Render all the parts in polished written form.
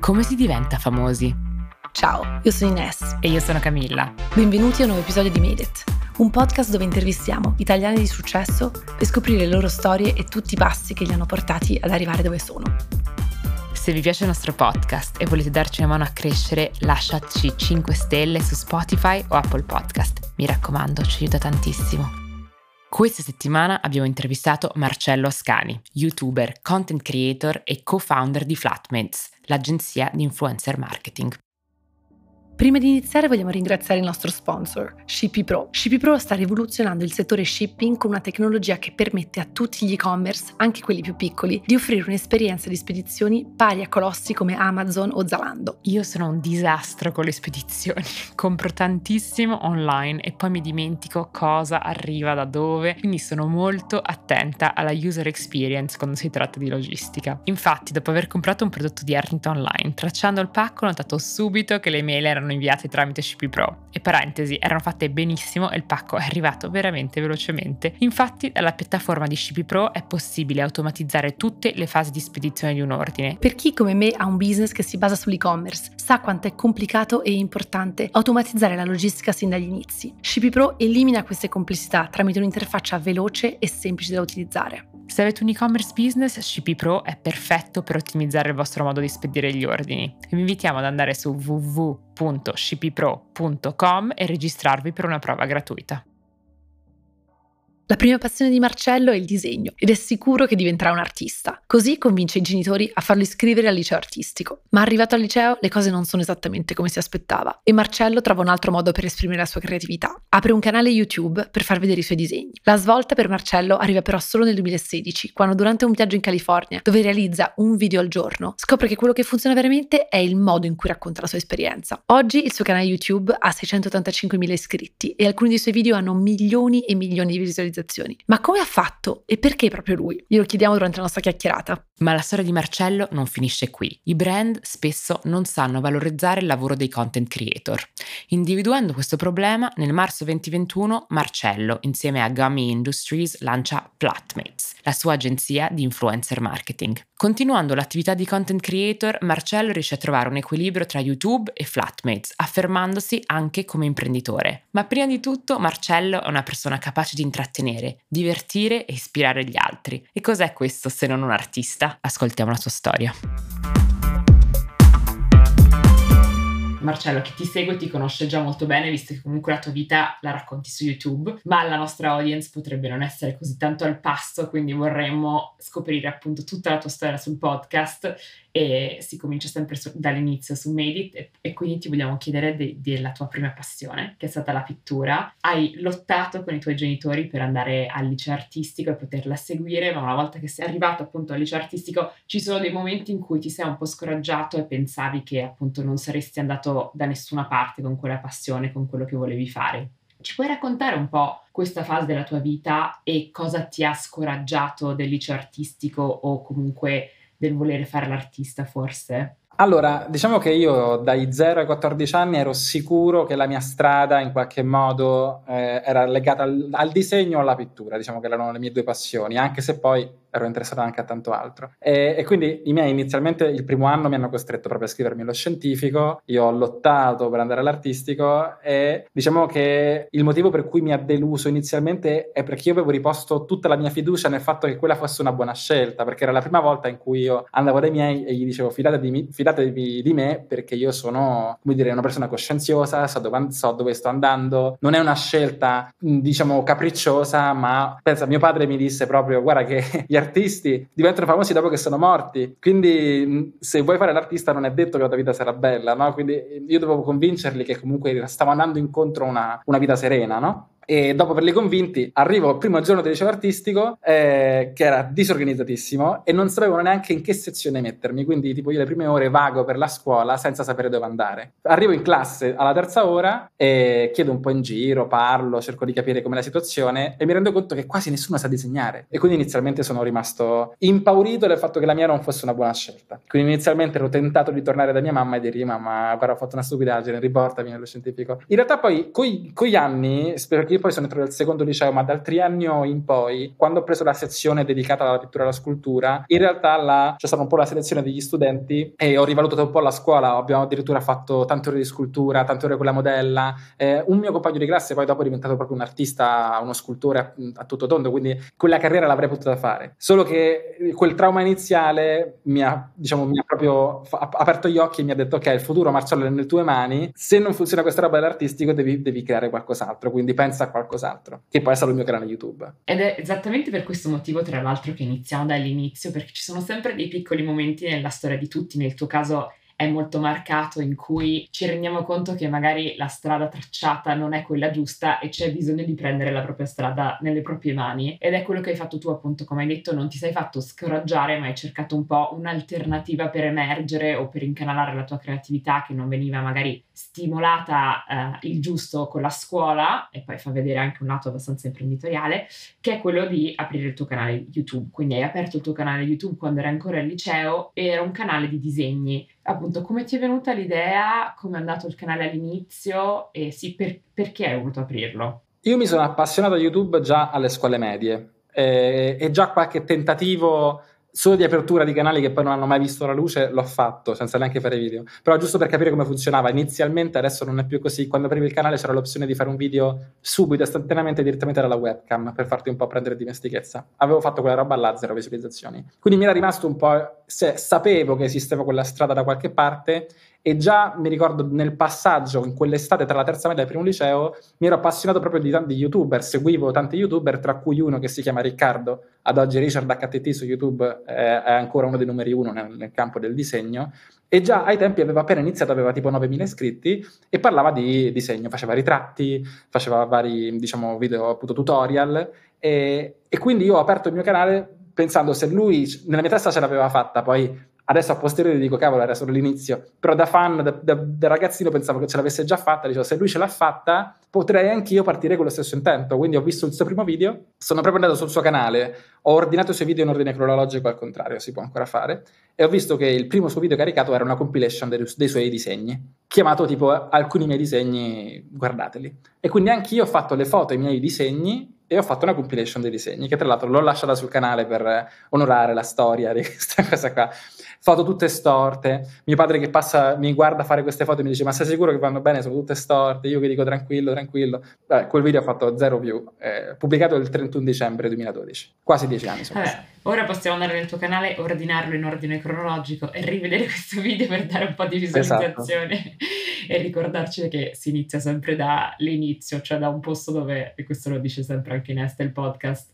Come si diventa famosi? Ciao, io sono Ines. E io sono Camilla. Benvenuti a un nuovo episodio di Made It, un podcast dove intervistiamo italiani di successo per scoprire le loro storie e tutti i passi che li hanno portati ad arrivare dove sono. Se vi piace il nostro podcast e volete darci una mano a crescere, lasciateci 5 stelle su Spotify o Apple Podcast. Mi raccomando, ci aiuta tantissimo. Questa settimana abbiamo intervistato Marcello Ascani, youtuber, content creator e co-founder di Flatmates, l'agenzia di influencer marketing. Prima di iniziare vogliamo ringraziare il nostro sponsor, ShippyPro. ShippyPro sta rivoluzionando il settore shipping con una tecnologia che permette a tutti gli e-commerce, anche quelli più piccoli, di offrire un'esperienza di spedizioni pari a colossi come Amazon o Zalando. Io sono un disastro con le spedizioni, compro tantissimo online e poi mi dimentico cosa arriva da dove, quindi sono molto attenta alla user experience quando si tratta di logistica. Infatti, dopo aver comprato un prodotto di Arlington Online, tracciando il pacco ho notato subito che le mail erano inviate tramite ShippyPro e parentesi erano fatte benissimo e il pacco è arrivato veramente velocemente. Infatti dalla piattaforma di ShippyPro è possibile automatizzare tutte le fasi di spedizione di un ordine. Per chi come me ha un business che si basa sull'e-commerce sa quanto è complicato e importante automatizzare la logistica sin dagli inizi. ShippyPro elimina queste complessità tramite un'interfaccia veloce e semplice da utilizzare. Se avete un e-commerce business, ShippyPro è perfetto per ottimizzare il vostro modo di spedire gli ordini. Vi invitiamo ad andare su www.shippypro.com e registrarvi per una prova gratuita. La prima passione di Marcello è il disegno ed è sicuro che diventerà un artista. Così convince i genitori a farlo iscrivere al liceo artistico. Ma arrivato al liceo le cose non sono esattamente come si aspettava e Marcello trova un altro modo per esprimere la sua creatività. Apre un canale YouTube per far vedere i suoi disegni. La svolta per Marcello arriva però solo nel 2016, quando durante un viaggio in California, dove realizza un video al giorno, scopre che quello che funziona veramente è il modo in cui racconta la sua esperienza. Oggi il suo canale YouTube ha 685.000 iscritti e alcuni dei suoi video hanno milioni e milioni di visualizzazioni. Ma come ha fatto e perché proprio lui? Glielo chiediamo durante la nostra chiacchierata. Ma la storia di Marcello non finisce qui. I brand spesso non sanno valorizzare il lavoro dei content creator. Individuando questo problema, nel marzo 2021 Marcello, insieme a Gummy Industries, lancia Flatmates, la sua agenzia di influencer marketing. Continuando l'attività di content creator, Marcello riesce a trovare un equilibrio tra YouTube e Flatmates, affermandosi anche come imprenditore. Ma prima di tutto Marcello è una persona capace di intrattenere, divertire e ispirare gli altri. E cos'è questo se non un artista? Ascoltiamo la sua storia. Marcello, che ti segue ti conosce già molto bene, visto che comunque la tua vita la racconti su YouTube, ma la nostra audience potrebbe non essere così tanto al passo, quindi vorremmo scoprire appunto tutta la tua storia sul podcast e si comincia sempre dall'inizio su Made It e quindi ti vogliamo chiedere della tua prima passione, che è stata la pittura. Hai lottato con i tuoi genitori per andare al liceo artistico e poterla seguire, ma una volta che sei arrivato appunto al liceo artistico ci sono dei momenti in cui ti sei un po' scoraggiato e pensavi che appunto non saresti andato da nessuna parte con quella passione, con quello che volevi fare. Ci puoi raccontare un po' questa fase della tua vita e cosa ti ha scoraggiato del liceo artistico o comunque del volere fare l'artista forse? Allora, diciamo che io dai 0 ai 14 anni ero sicuro che la mia strada in qualche modo era legata al disegno o alla pittura, diciamo che erano le mie due passioni, anche se poi ero interessato anche a tanto altro. E quindi i miei inizialmente il primo anno mi hanno costretto proprio a scrivermi lo scientifico, io ho lottato per andare all'artistico e diciamo che il motivo per cui mi ha deluso inizialmente è perché io avevo riposto tutta la mia fiducia nel fatto che quella fosse una buona scelta, perché era la prima volta in cui io andavo dai miei e gli dicevo fidatevi di me perché io sono, come dire, una persona coscienziosa, so dove sto andando, non è una scelta diciamo capricciosa, ma pensa, mio padre mi disse proprio guarda che gli artisti diventano famosi dopo che sono morti, quindi se vuoi fare l'artista non è detto che la tua vita sarà bella, no? Quindi io dovevo convincerli che comunque stavo andando incontro a una vita serena, no? E dopo averli convinti arrivo al primo giorno del liceo artistico che era disorganizzatissimo e non sapevo neanche in che sezione mettermi, quindi tipo io le prime ore vago per la scuola senza sapere dove andare. Arrivo in classe alla terza ora e chiedo un po' in giro, parlo, cerco di capire com'è la situazione e mi rendo conto che quasi nessuno sa disegnare e quindi inizialmente sono rimasto impaurito del fatto che la mia non fosse una buona scelta. Quindi inizialmente ero tentato di tornare da mia mamma e dirgli mamma guarda ho fatto una stupidaggine, riportami nello scientifico. In realtà poi con gli anni, perché lì poi sono entrato al secondo liceo, ma dal triennio in poi, quando ho preso la sezione dedicata alla pittura e alla scultura, in realtà c'è stata un po' la selezione degli studenti e ho rivalutato un po' la scuola. Abbiamo addirittura fatto tante ore di scultura, tante ore con la modella. Un mio compagno di classe poi dopo è diventato proprio un artista, uno scultore a tutto tondo, quindi quella carriera l'avrei potuta fare. Solo che quel trauma iniziale mi ha proprio aperto gli occhi e mi ha detto: ok, il futuro, Marcello, è nelle tue mani, se non funziona questa roba dell'artistico devi creare qualcos'altro, quindi pensa a qualcos'altro, che poi è stato il mio canale YouTube. Ed è esattamente per questo motivo, tra l'altro, che iniziamo dall'inizio, perché ci sono sempre dei piccoli momenti nella storia di tutti, nel tuo caso è molto marcato, in cui ci rendiamo conto che magari la strada tracciata non è quella giusta e c'è bisogno di prendere la propria strada nelle proprie mani, ed è quello che hai fatto tu, appunto, come hai detto, non ti sei fatto scoraggiare, ma hai cercato un po' un'alternativa per emergere o per incanalare la tua creatività che non veniva magari stimolata il giusto con la scuola, e poi fa vedere anche un lato abbastanza imprenditoriale, che è quello di aprire il tuo canale YouTube. Quindi hai aperto il tuo canale YouTube quando eri ancora al liceo e era un canale di disegni. Appunto, come ti è venuta l'idea, come è andato il canale all'inizio e sì, perché hai voluto aprirlo? Io mi sono appassionato a YouTube già alle scuole medie e già qualche tentativo solo di apertura di canali che poi non hanno mai visto la luce l'ho fatto, senza neanche fare video, però giusto per capire come funzionava inizialmente. Adesso non è più così, quando aprivi il canale c'era l'opzione di fare un video subito, istantaneamente, direttamente dalla webcam, per farti un po' prendere dimestichezza. Avevo fatto quella roba là, 0 visualizzazioni, quindi mi era rimasto un po'... Sapevo che esisteva quella strada da qualche parte, e già mi ricordo nel passaggio in quell'estate tra la terza media e il primo liceo mi ero appassionato proprio di tanti youtuber, seguivo tanti youtuber, tra cui uno che si chiama Riccardo, ad oggi Richard HTT su YouTube, è ancora uno dei numeri uno nel campo del disegno, e già ai tempi aveva appena iniziato, aveva tipo 9.000 iscritti e parlava di disegno, faceva ritratti, faceva vari, diciamo, video, appunto, tutorial, e quindi io ho aperto il mio canale pensando, se lui, nella mia testa ce l'aveva fatta, poi adesso a posteriori dico cavolo, era solo l'inizio, però da fan, da ragazzino pensavo che ce l'avesse già fatta, dicevo se lui ce l'ha fatta potrei anch'io partire con lo stesso intento. Quindi ho visto il suo primo video, sono proprio andato sul suo canale, ho ordinato i suoi video in ordine cronologico, al contrario, si può ancora fare, e ho visto che il primo suo video caricato era una compilation dei suoi disegni, chiamato tipo alcuni miei disegni, guardateli, e quindi anch'io ho fatto le foto ai miei disegni e ho fatto una compilation dei disegni, che tra l'altro l'ho lasciata sul canale per onorare la storia di questa cosa qua. Foto tutte storte, mio padre che passa mi guarda fare queste foto e mi dice ma sei sicuro che vanno bene, sono tutte storte? Io che dico tranquillo. Vabbè, quel video ha fatto 0 view, pubblicato il 31 dicembre 2012, quasi 10 anni sono. Ora possiamo andare nel tuo canale, ordinarlo in ordine cronologico e rivedere questo video per dare un po' di visualizzazione, esatto. E ricordarci che si inizia sempre dall'inizio, cioè da un posto dove, e questo lo dice sempre anche Nesta il podcast,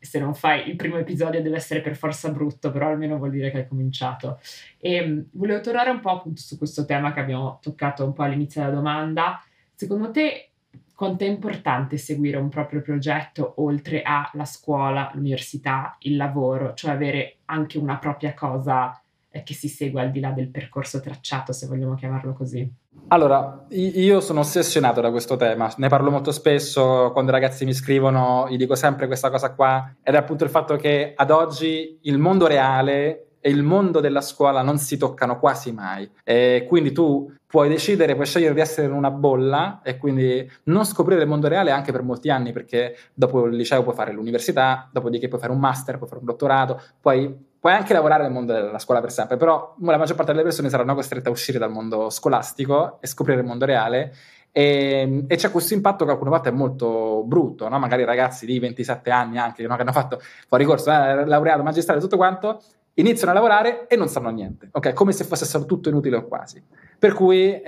se non fai il primo episodio deve essere per forza brutto, però almeno vuol dire che hai cominciato. E volevo tornare un po' appunto su questo tema che abbiamo toccato un po' all'inizio della domanda. Secondo te quanto è importante seguire un proprio progetto oltre alla scuola, l'università, il lavoro, cioè avere anche una propria cosa che si segue al di là del percorso tracciato, se vogliamo chiamarlo così? Allora, io sono ossessionato da questo tema, ne parlo molto spesso, quando i ragazzi mi scrivono gli dico sempre questa cosa qua, ed è appunto il fatto che ad oggi il mondo reale e il mondo della scuola non si toccano quasi mai, e quindi tu puoi decidere, puoi scegliere di essere in una bolla e quindi non scoprire il mondo reale anche per molti anni, perché dopo il liceo puoi fare l'università, dopodiché puoi fare un master, puoi fare un dottorato, puoi anche lavorare nel mondo della scuola per sempre, però la maggior parte delle persone saranno costrette a uscire dal mondo scolastico e scoprire il mondo reale, e c'è questo impatto che alcune volte è molto brutto, no? Magari ragazzi di 27 anni anche, no? Che hanno fatto fuori corso, laureato, magistrale, tutto quanto, iniziano a lavorare e non sanno niente, ok? Come se fosse tutto inutile o quasi. Per cui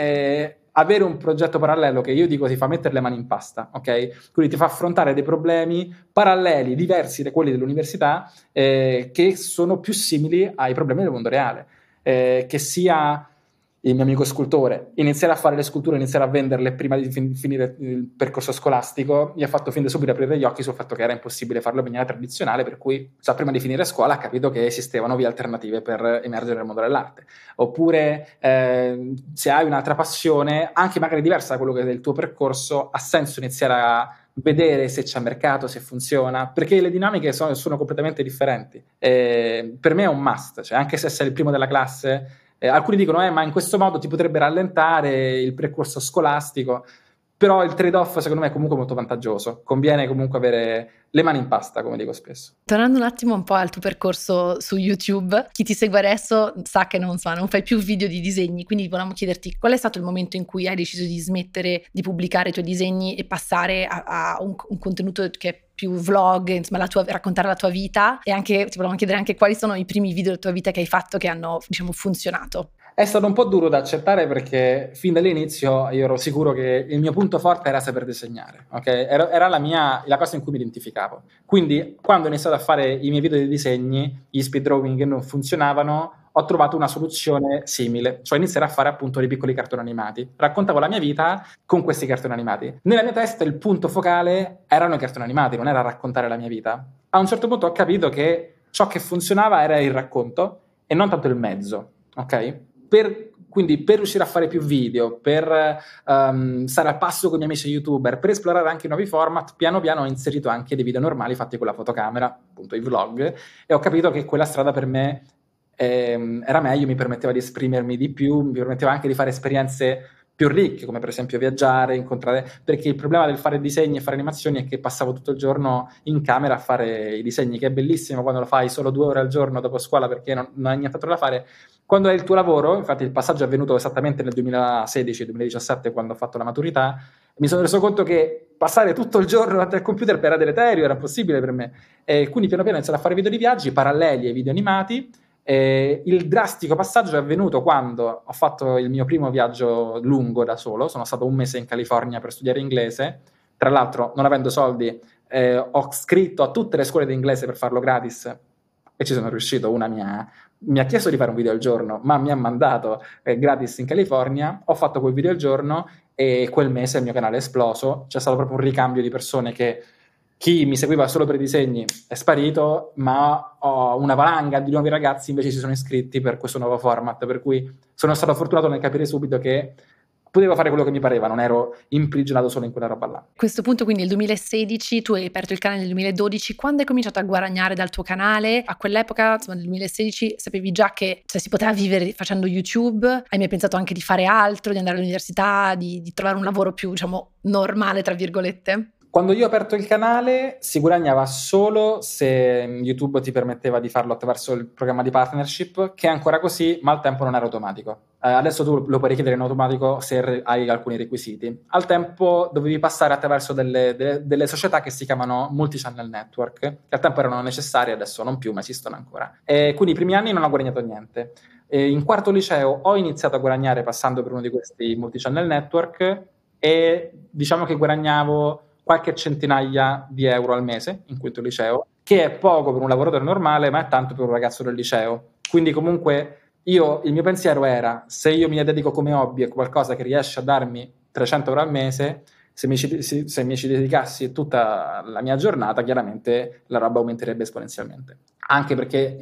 avere un progetto parallelo, che io dico ti fa mettere le mani in pasta, ok? Quindi ti fa affrontare dei problemi paralleli, diversi da quelli dell'università, che sono più simili ai problemi del mondo reale. Che sia il mio amico scultore, iniziare a fare le sculture, iniziare a venderle prima di finire il percorso scolastico, mi ha fatto fin da subito aprire gli occhi sul fatto che era impossibile farlo in maniera tradizionale, per cui già prima di finire scuola ha capito che esistevano vie alternative per emergere nel mondo dell'arte. Oppure se hai un'altra passione, anche magari diversa da quello che è il tuo percorso, ha senso iniziare a vedere se c'è mercato, se funziona, perché le dinamiche sono completamente differenti. Per me è un must, cioè anche se sei il primo della classe. Alcuni dicono ma in questo modo ti potrebbe rallentare il percorso scolastico. Però il trade-off secondo me è comunque molto vantaggioso, conviene comunque avere le mani in pasta, come dico spesso. Tornando un attimo un po' al tuo percorso su YouTube, chi ti segue adesso sa che non fai più video di disegni, quindi volevamo chiederti qual è stato il momento in cui hai deciso di smettere di pubblicare i tuoi disegni e passare a un contenuto che è più vlog, insomma raccontare la tua vita, e anche ti volevamo chiedere anche quali sono i primi video della tua vita che hai fatto che hanno, diciamo, funzionato. È stato un po' duro da accettare perché fin dall'inizio io ero sicuro che il mio punto forte era saper disegnare, ok? Era la cosa in cui mi identificavo. Quindi quando ho iniziato a fare i miei video di disegni, gli speed drawing non funzionavano, ho trovato una soluzione simile, cioè iniziare a fare appunto dei piccoli cartoni animati. Raccontavo la mia vita con questi cartoni animati. Nella mia testa il punto focale erano i cartoni animati, non era raccontare la mia vita. A un certo punto ho capito che ciò che funzionava era il racconto e non tanto il mezzo, ok? Quindi per riuscire a fare più video, per stare al passo con i miei amici youtuber, per esplorare anche nuovi format, piano piano ho inserito anche dei video normali fatti con la fotocamera, appunto i vlog, e ho capito che quella strada per me era meglio, mi permetteva di esprimermi di più, mi permetteva anche di fare esperienze più ricche, come per esempio viaggiare, incontrare, perché il problema del fare disegni e fare animazioni è che passavo tutto il giorno in camera a fare i disegni, che è bellissimo quando lo fai solo 2 ore al giorno dopo scuola perché non hai nient'altro da fare. Quando è il tuo lavoro, infatti il passaggio è avvenuto esattamente nel 2016-2017, quando ho fatto la maturità, mi sono reso conto che passare tutto il giorno davanti al computer era deleterio, era impossibile per me, e quindi piano piano ho iniziato a fare video di viaggi paralleli ai video animati. Il drastico passaggio è avvenuto quando ho fatto il mio primo viaggio lungo da solo. Sono stato 1 mese in California per studiare inglese, tra l'altro non avendo soldi ho scritto a tutte le scuole di inglese per farlo gratis e ci sono riuscito. Una mi ha chiesto di fare un video al giorno, ma mi ha mandato gratis in California. Ho fatto quel video al giorno e quel mese il mio canale è esploso, c'è stato proprio un ricambio di persone che chi mi seguiva solo per i disegni è sparito, ma ho una valanga di nuovi ragazzi invece si sono iscritti per questo nuovo format, per cui sono stato fortunato nel capire subito che potevo fare quello che mi pareva, non ero imprigionato solo in quella roba là. A questo punto, quindi il 2016, tu hai aperto il canale nel 2012, quando hai cominciato a guadagnare dal tuo canale? A quell'epoca, insomma nel 2016, sapevi già che si poteva vivere facendo YouTube? Hai mai pensato anche di fare altro, di andare all'università, di trovare un lavoro più, diciamo, normale, tra virgolette? Quando io ho aperto il canale si guadagnava solo se YouTube ti permetteva di farlo attraverso il programma di partnership, che è ancora così, ma al tempo non era automatico. Adesso tu lo puoi richiedere in automatico se hai alcuni requisiti. Al tempo dovevi passare attraverso delle società che si chiamano multi-channel network, che al tempo erano necessarie, adesso non più, ma esistono ancora. E quindi i primi anni non ho guadagnato niente. E in quarto liceo ho iniziato a guadagnare passando per uno di questi multi-channel network e diciamo che guadagnavo qualche centinaia di euro al mese in quinto liceo, che è poco per un lavoratore normale, ma è tanto per un ragazzo del liceo. Quindi comunque il mio pensiero era, se io mi dedico come hobby a qualcosa che riesce a darmi 300 euro al mese, se mi ci dedicassi tutta la mia giornata, chiaramente la roba aumenterebbe esponenzialmente. Anche perché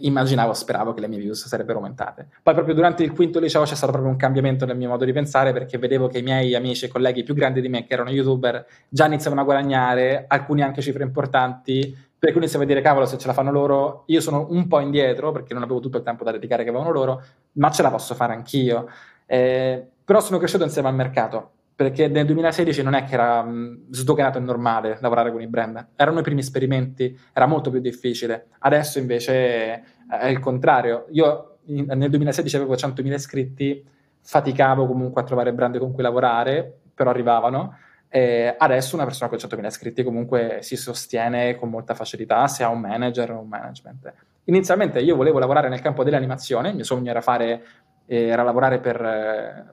speravo che le mie views sarebbero aumentate. Poi proprio durante il quinto liceo c'è stato proprio un cambiamento nel mio modo di pensare, perché vedevo che i miei amici e colleghi più grandi di me, che erano youtuber, già iniziavano a guadagnare, alcuni anche cifre importanti, per cui iniziavo a dire, cavolo, se ce la fanno loro, io sono un po' indietro, perché non avevo tutto il tempo da dedicare che avevano loro, ma ce la posso fare anch'io. Però sono cresciuto insieme al mercato, perché nel 2016 non è che era sdoganato e normale lavorare con i brand, erano i primi esperimenti, era molto più difficile. Adesso invece è il contrario, io nel 2016 avevo 100.000 iscritti, faticavo comunque a trovare brand con cui lavorare, però arrivavano. Adesso una persona con 100.000 iscritti comunque si sostiene con molta facilità se ha un manager o un management. Inizialmente io volevo lavorare nel campo dell'animazione, il mio sogno era lavorare per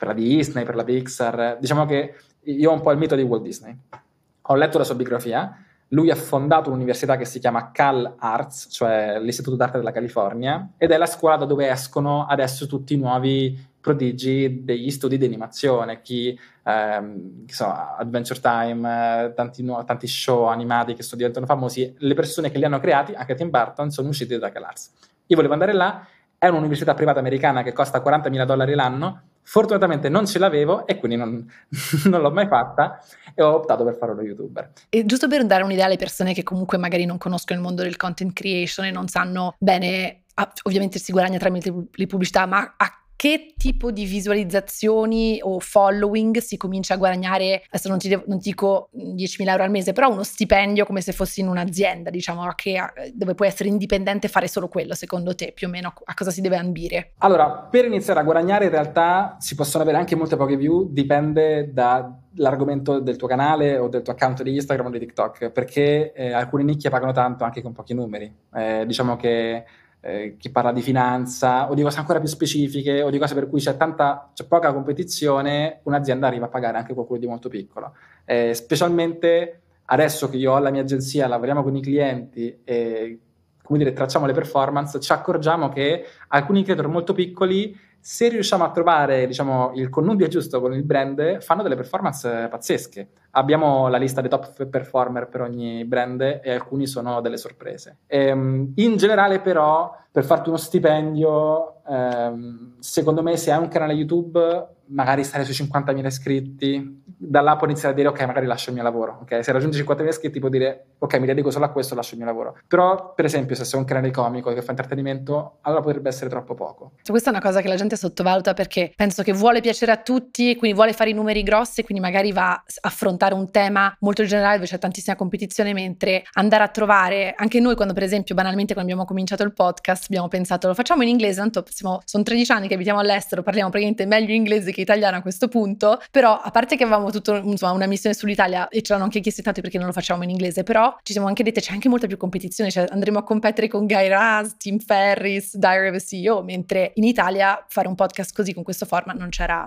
la Disney, per la Pixar. Diciamo che io ho un po' il mito di Walt Disney. Ho letto la sua biografia, lui ha fondato un'università che si chiama Cal Arts, cioè l'Istituto d'Arte della California, ed è la scuola da dove escono adesso tutti i nuovi prodigi degli studi di animazione, Adventure Time, tanti show animati che diventano famosi, le persone che li hanno creati, anche Tim Burton, sono usciti da Cal Arts. Io volevo andare là, è un'università privata americana che costa $40.000 l'anno, fortunatamente non ce l'avevo e quindi non l'ho mai fatta e ho optato per fare lo youtuber. E giusto per dare un'idea alle persone che comunque magari non conoscono il mondo del content creation e non sanno bene, ovviamente si guadagna tramite le pubblicità, ma a che tipo di visualizzazioni o following si comincia a guadagnare? Adesso non dico 10.000 euro al mese, però uno stipendio come se fossi in un'azienda, diciamo, dove puoi essere indipendente e fare solo quello. Secondo te più o meno a cosa si deve ambire? Allora, per iniziare a guadagnare in realtà si possono avere anche molte poche view, dipende dall'argomento del tuo canale o del tuo account di Instagram o di TikTok, perché alcune nicchie pagano tanto anche con pochi numeri. Diciamo che chi parla di finanza o di cose ancora più specifiche o di cose per cui c'è poca competizione, un'azienda arriva a pagare anche qualcuno di molto piccolo, specialmente adesso che io ho la mia agenzia, lavoriamo con i clienti e, come dire, tracciamo le performance, ci accorgiamo che alcuni creator molto piccoli, se riusciamo a trovare, diciamo, il connubio giusto con il brand, fanno delle performance pazzesche. Abbiamo la lista dei top performer per ogni brand e alcuni sono delle sorprese. In generale però, per farti uno stipendio, secondo me se hai un canale YouTube, magari stare sui 50.000 iscritti, da là puoi iniziare a dire ok, magari lascio il mio lavoro, ok? Se raggiungi 50.000 iscritti puoi dire ok, mi dedico solo a questo, lascio il mio lavoro. Però per esempio se sei un canale comico che fa intrattenimento, allora potrebbe essere troppo poco. Cioè, questa è una cosa che la gente sottovaluta, perché penso che vuole piacere a tutti, quindi vuole fare i numeri grossi, quindi magari va a affrontare un tema molto generale dove c'è tantissima competizione, mentre andare a trovare, anche noi quando per esempio banalmente quando abbiamo cominciato il podcast abbiamo pensato lo facciamo in inglese, tanto sono 13 anni che abitiamo all'estero, parliamo praticamente meglio inglese che italiano a questo punto, però a parte che avevamo tutto, insomma, una missione sull'Italia e ce l'hanno anche chiesto tanti perché non lo facciamo in inglese, però ci siamo anche dette c'è anche molta più competizione, cioè andremo a competere con Guy Raz, Tim Ferriss, Diary of a CEO, mentre in Italia fare un podcast così con questo format non c'era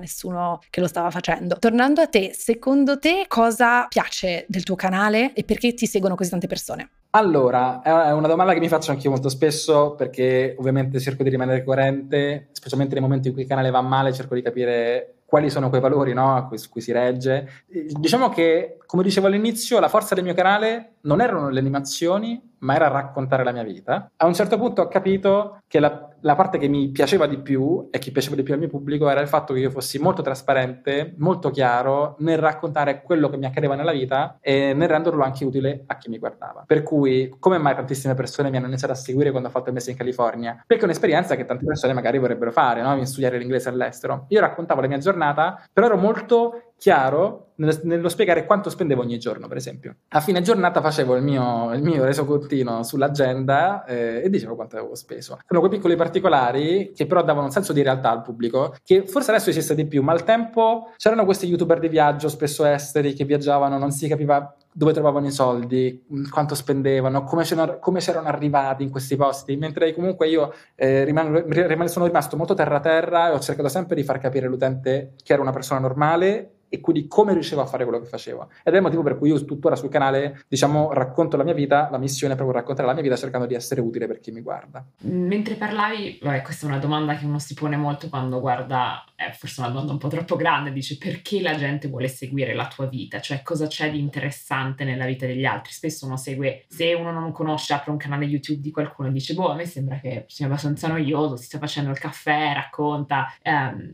nessuno che lo stava facendo. Tornando a te, secondo te cosa piace del tuo canale e perché ti seguono così tante persone? Allora, è una domanda che mi faccio anch'io molto spesso, perché ovviamente cerco di rimanere coerente, specialmente nei momenti in cui il canale va male, cerco di capire quali sono quei valori, no, su cui si regge. Diciamo che, come dicevo all'inizio, la forza del mio canale non erano le animazioni, ma era raccontare la mia vita. A un certo punto ho capito che la parte che mi piaceva di più e che piaceva di più al mio pubblico era il fatto che io fossi molto trasparente, molto chiaro nel raccontare quello che mi accadeva nella vita e nel renderlo anche utile a chi mi guardava. Per cui, come mai tantissime persone mi hanno iniziato a seguire quando ho fatto il mese in California? Perché è un'esperienza che tante persone magari vorrebbero fare, no? Studiare l'inglese all'estero. Io raccontavo la mia giornata, però ero molto chiaro nello spiegare quanto spendevo ogni giorno. Per esempio, a fine giornata facevo il mio resocontino sull'agenda e dicevo quanto avevo speso. Sono quei piccoli particolari che però davano un senso di realtà al pubblico, che forse adesso esiste di più, ma al tempo c'erano questi youtuber di viaggio, spesso esteri, che viaggiavano, non si capiva dove trovavano i soldi, quanto spendevano, come c'erano arrivati in questi posti, mentre comunque io sono rimasto molto terra terra e ho cercato sempre di far capire all'utente che ero una persona normale e quindi come riuscivo a fare quello che facevo. Ed è il motivo per cui io tuttora sul canale, diciamo, racconto la mia vita, la missione è proprio raccontare la mia vita cercando di essere utile per chi mi guarda. Mentre parlavi, questa è una domanda che uno si pone molto quando guarda, è forse una domanda un po' troppo grande, dice perché la gente vuole seguire la tua vita, cioè cosa c'è di interessante nella vita degli altri. Spesso uno segue, se uno non conosce, apre un canale YouTube di qualcuno e dice a me sembra che sia abbastanza noioso, si sta facendo il caffè, racconta,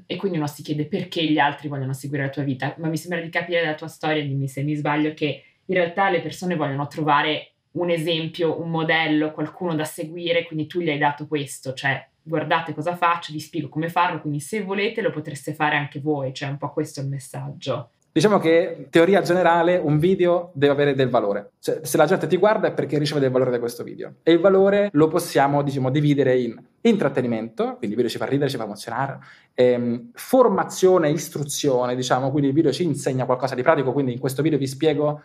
e quindi uno si chiede perché gli altri vogliono seguire la tua vita. Ma mi sembra di capire dalla tua storia, dimmi se mi sbaglio, che in realtà le persone vogliono trovare un esempio, un modello, qualcuno da seguire, quindi tu gli hai dato questo, cioè guardate cosa faccio, vi spiego come farlo, quindi se volete lo potreste fare anche voi, cioè un po' questo è il messaggio. Diciamo che, teoria generale, un video deve avere del valore. Cioè, se la gente ti guarda è perché riceve del valore da questo video. E il valore lo possiamo, diciamo, dividere in intrattenimento, quindi il video ci fa ridere, ci fa emozionare, formazione, istruzione, diciamo, quindi il video ci insegna qualcosa di pratico, quindi in questo video vi spiego,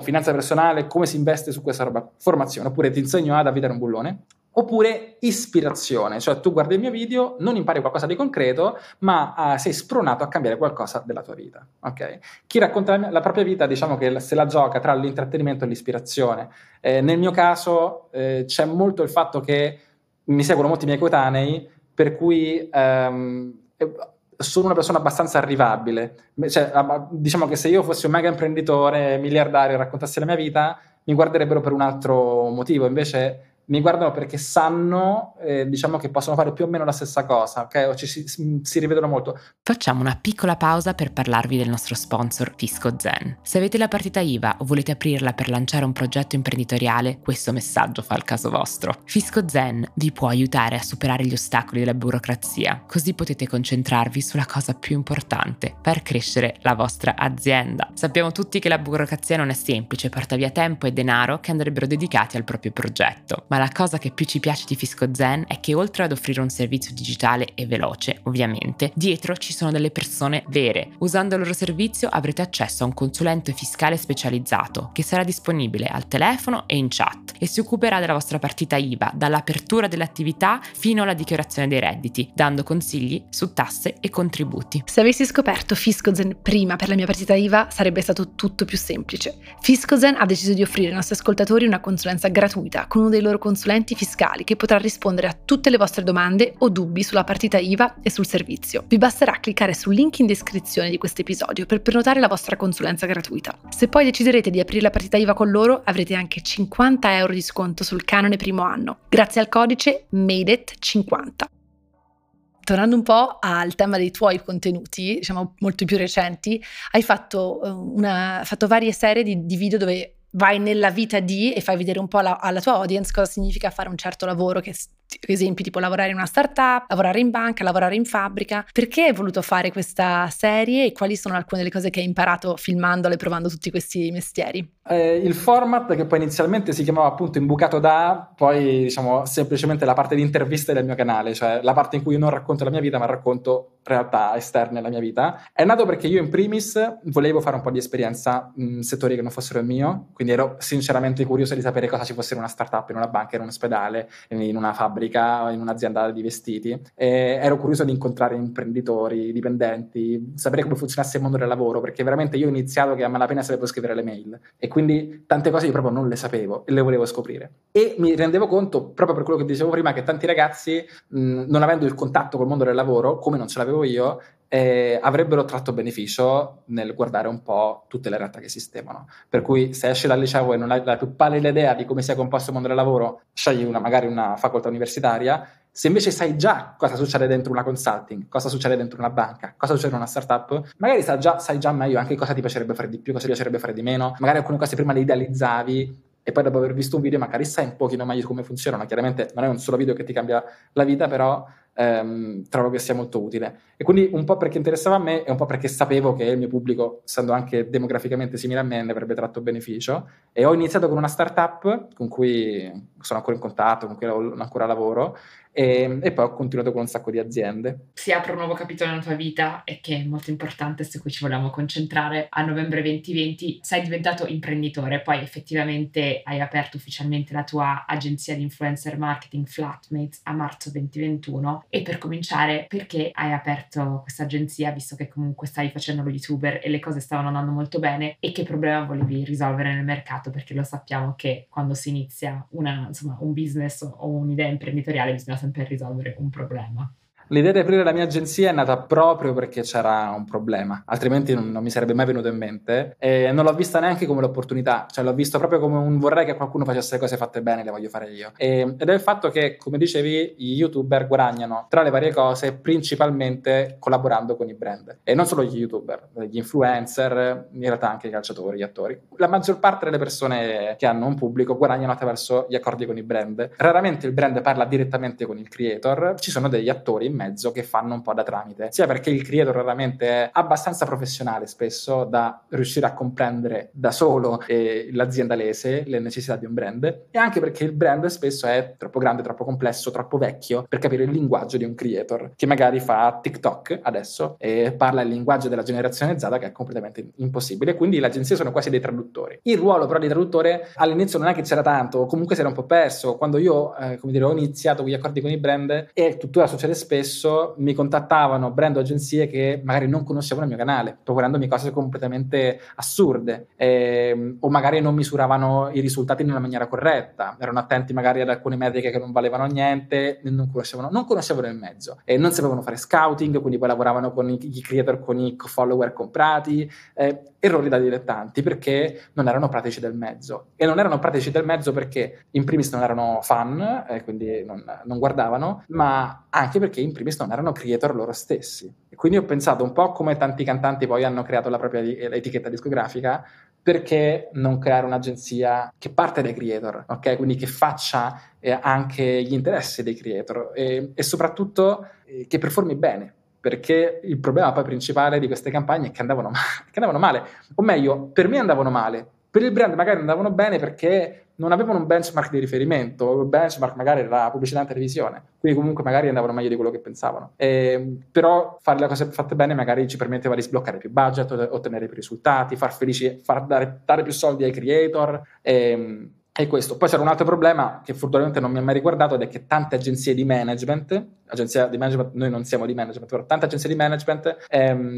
finanza personale, come si investe su questa roba, formazione, oppure ti insegno ad avvitare un bullone. Oppure ispirazione, cioè tu guardi il mio video, non impari qualcosa di concreto, ma sei spronato a cambiare qualcosa della tua vita, ok? Chi racconta la propria vita, diciamo che se la gioca tra l'intrattenimento e l'ispirazione. Nel mio caso c'è molto il fatto che mi seguono molti miei coetanei, per cui sono una persona abbastanza arrivabile. Cioè, diciamo che se io fossi un mega imprenditore, miliardario e raccontassi la mia vita, mi guarderebbero per un altro motivo, invece mi guardano perché sanno, diciamo, che possono fare più o meno la stessa cosa, ok? O ci si rivedono molto. Facciamo una piccola pausa per parlarvi del nostro sponsor Fisco Zen. Se avete la partita IVA o volete aprirla per lanciare un progetto imprenditoriale, questo messaggio fa il caso vostro. Fisco Zen vi può aiutare a superare gli ostacoli della burocrazia, così potete concentrarvi sulla cosa più importante, far crescere la vostra azienda. Sappiamo tutti che la burocrazia non è semplice, porta via tempo e denaro che andrebbero dedicati al proprio progetto, ma la cosa che più ci piace di Fisco Zen è che, oltre ad offrire un servizio digitale e veloce, ovviamente, dietro ci sono delle persone vere. Usando il loro servizio avrete accesso a un consulente fiscale specializzato che sarà disponibile al telefono e in chat e si occuperà della vostra partita IVA, dall'apertura dell'attività fino alla dichiarazione dei redditi, dando consigli su tasse e contributi. Se avessi scoperto Fisco Zen prima per la mia partita IVA sarebbe stato tutto più semplice. Fisco Zen ha deciso di offrire ai nostri ascoltatori una consulenza gratuita con uno dei loro consulenti fiscali che potrà rispondere a tutte le vostre domande o dubbi sulla partita IVA e sul servizio. Vi basterà cliccare sul link in descrizione di questo episodio per prenotare la vostra consulenza gratuita. Se poi deciderete di aprire la partita IVA con loro, avrete anche 50 euro di sconto sul canone primo anno, grazie al codice Made It 50. Tornando un po' al tema dei tuoi contenuti, diciamo molto più recenti, hai fatto varie serie di video dove vai nella vita di e fai vedere un po' alla tua audience cosa significa fare un certo lavoro, che esempi tipo lavorare in una startup, lavorare in banca, lavorare in fabbrica. Perché hai voluto fare questa serie e quali sono alcune delle cose che hai imparato filmandola e provando tutti questi mestieri? Il format, che poi inizialmente si chiamava appunto Imbucato da, poi diciamo semplicemente la parte di interviste del mio canale, cioè la parte in cui io non racconto la mia vita ma racconto realtà esterne alla mia vita, è nato perché io in primis volevo fare un po' di esperienza in settori che non fossero il mio, quindi ero sinceramente curioso di sapere cosa ci fosse in una startup, in una banca, in un ospedale, in una fabbrica, in un'azienda di vestiti, e ero curioso di incontrare imprenditori, dipendenti, sapere come funzionasse il mondo del lavoro, perché veramente io ho iniziato che a malapena sapevo scrivere le mail e quindi tante cose io proprio non le sapevo e le volevo scoprire, e mi rendevo conto, proprio per quello che dicevo prima, che tanti ragazzi non avendo il contatto col mondo del lavoro come non ce l'avevo io, avrebbero tratto beneficio nel guardare un po' tutte le realtà che esistevano. Per cui se esci dal liceo e non hai la più pallida idea di come sia composto il mondo del lavoro, scegli magari una facoltà universitaria. Se invece sai già cosa succede dentro una consulting, cosa succede dentro una banca, cosa succede in una startup, magari sai già meglio anche cosa ti piacerebbe fare di più, cosa ti piacerebbe fare di meno. Magari alcune cose prima le idealizzavi e poi dopo aver visto un video magari sai un pochino meglio come funzionano. Chiaramente non è un solo video che ti cambia la vita, però trovo che sia molto utile, e quindi un po' perché interessava a me e un po' perché sapevo che il mio pubblico, essendo anche demograficamente simile a me, ne avrebbe tratto beneficio. E ho iniziato con una startup con cui sono ancora in contatto, con cui ancora lavoro, e poi ho continuato con un sacco di aziende. Si apre un nuovo capitolo nella tua vita, e che è molto importante, su cui ci volevamo concentrare. A novembre 2020 sei diventato imprenditore, poi effettivamente hai aperto ufficialmente la tua agenzia di influencer marketing Flatmates a marzo 2021. E per cominciare, perché hai aperto questa agenzia, visto che comunque stavi facendo lo youtuber e le cose stavano andando molto bene, e che problema volevi risolvere nel mercato? Perché lo sappiamo che quando si inizia un business o un'idea imprenditoriale bisogna sempre risolvere un problema. L'idea di aprire la mia agenzia è nata proprio perché c'era un problema, altrimenti non mi sarebbe mai venuto in mente, e non l'ho vista neanche come l'opportunità, cioè l'ho visto proprio come un vorrei che qualcuno facesse le cose fatte bene, le voglio fare io. Ed è il fatto che, come dicevi, gli youtuber guadagnano tra le varie cose principalmente collaborando con i brand, e non solo gli youtuber, gli influencer, in realtà anche i calciatori, gli attori. La maggior parte delle persone che hanno un pubblico guadagnano attraverso gli accordi con i brand. Raramente il brand parla direttamente con il creator, ci sono degli attori in mezzo che fanno un po' da tramite, sia perché il creator raramente è abbastanza professionale spesso da riuscire a comprendere da solo l'aziendalese, le necessità di un brand, e anche perché il brand spesso è troppo grande, troppo complesso, troppo vecchio per capire il linguaggio di un creator che magari fa TikTok adesso e parla il linguaggio della generazione Z, che è completamente impossibile. Quindi le agenzie sono quasi dei traduttori. Il ruolo però di traduttore all'inizio non è che c'era tanto, o comunque si era un po' perso. Quando io ho iniziato con gli accordi con i brand, e tuttora succede spesso, spesso mi contattavano brand o agenzie che magari non conoscevano il mio canale, proporendomi cose completamente assurde, o magari non misuravano i risultati nella maniera corretta, erano attenti magari ad alcune metriche che non valevano niente, non conoscevano il mezzo, e non sapevano fare scouting, quindi poi lavoravano con i creator, con i follower comprati, errori da dilettanti, perché non erano pratici del mezzo, e non erano pratici del mezzo perché in primis non erano fan, quindi non guardavano, ma anche perché in primis non erano creator loro stessi. E quindi ho pensato un po' come tanti cantanti poi hanno creato la propria etichetta discografica, perché non creare un'agenzia che parte dai creator, ok? Quindi che faccia anche gli interessi dei creator e soprattutto che performi bene, perché il problema poi principale di queste campagne è che andavano male, o meglio, per me andavano male, per il brand magari andavano bene perché non avevano un benchmark di riferimento. Il benchmark magari era la pubblicità in televisione, quindi comunque magari andavano meglio di quello che pensavano, però fare le cose fatte bene magari ci permetteva di sbloccare più budget, ottenere più risultati, far felici, dare più soldi ai creator, e questo. Poi c'era un altro problema che fortunatamente non mi ha mai riguardato, ed è che tante agenzie di management, noi non siamo di management, però tante agenzie di management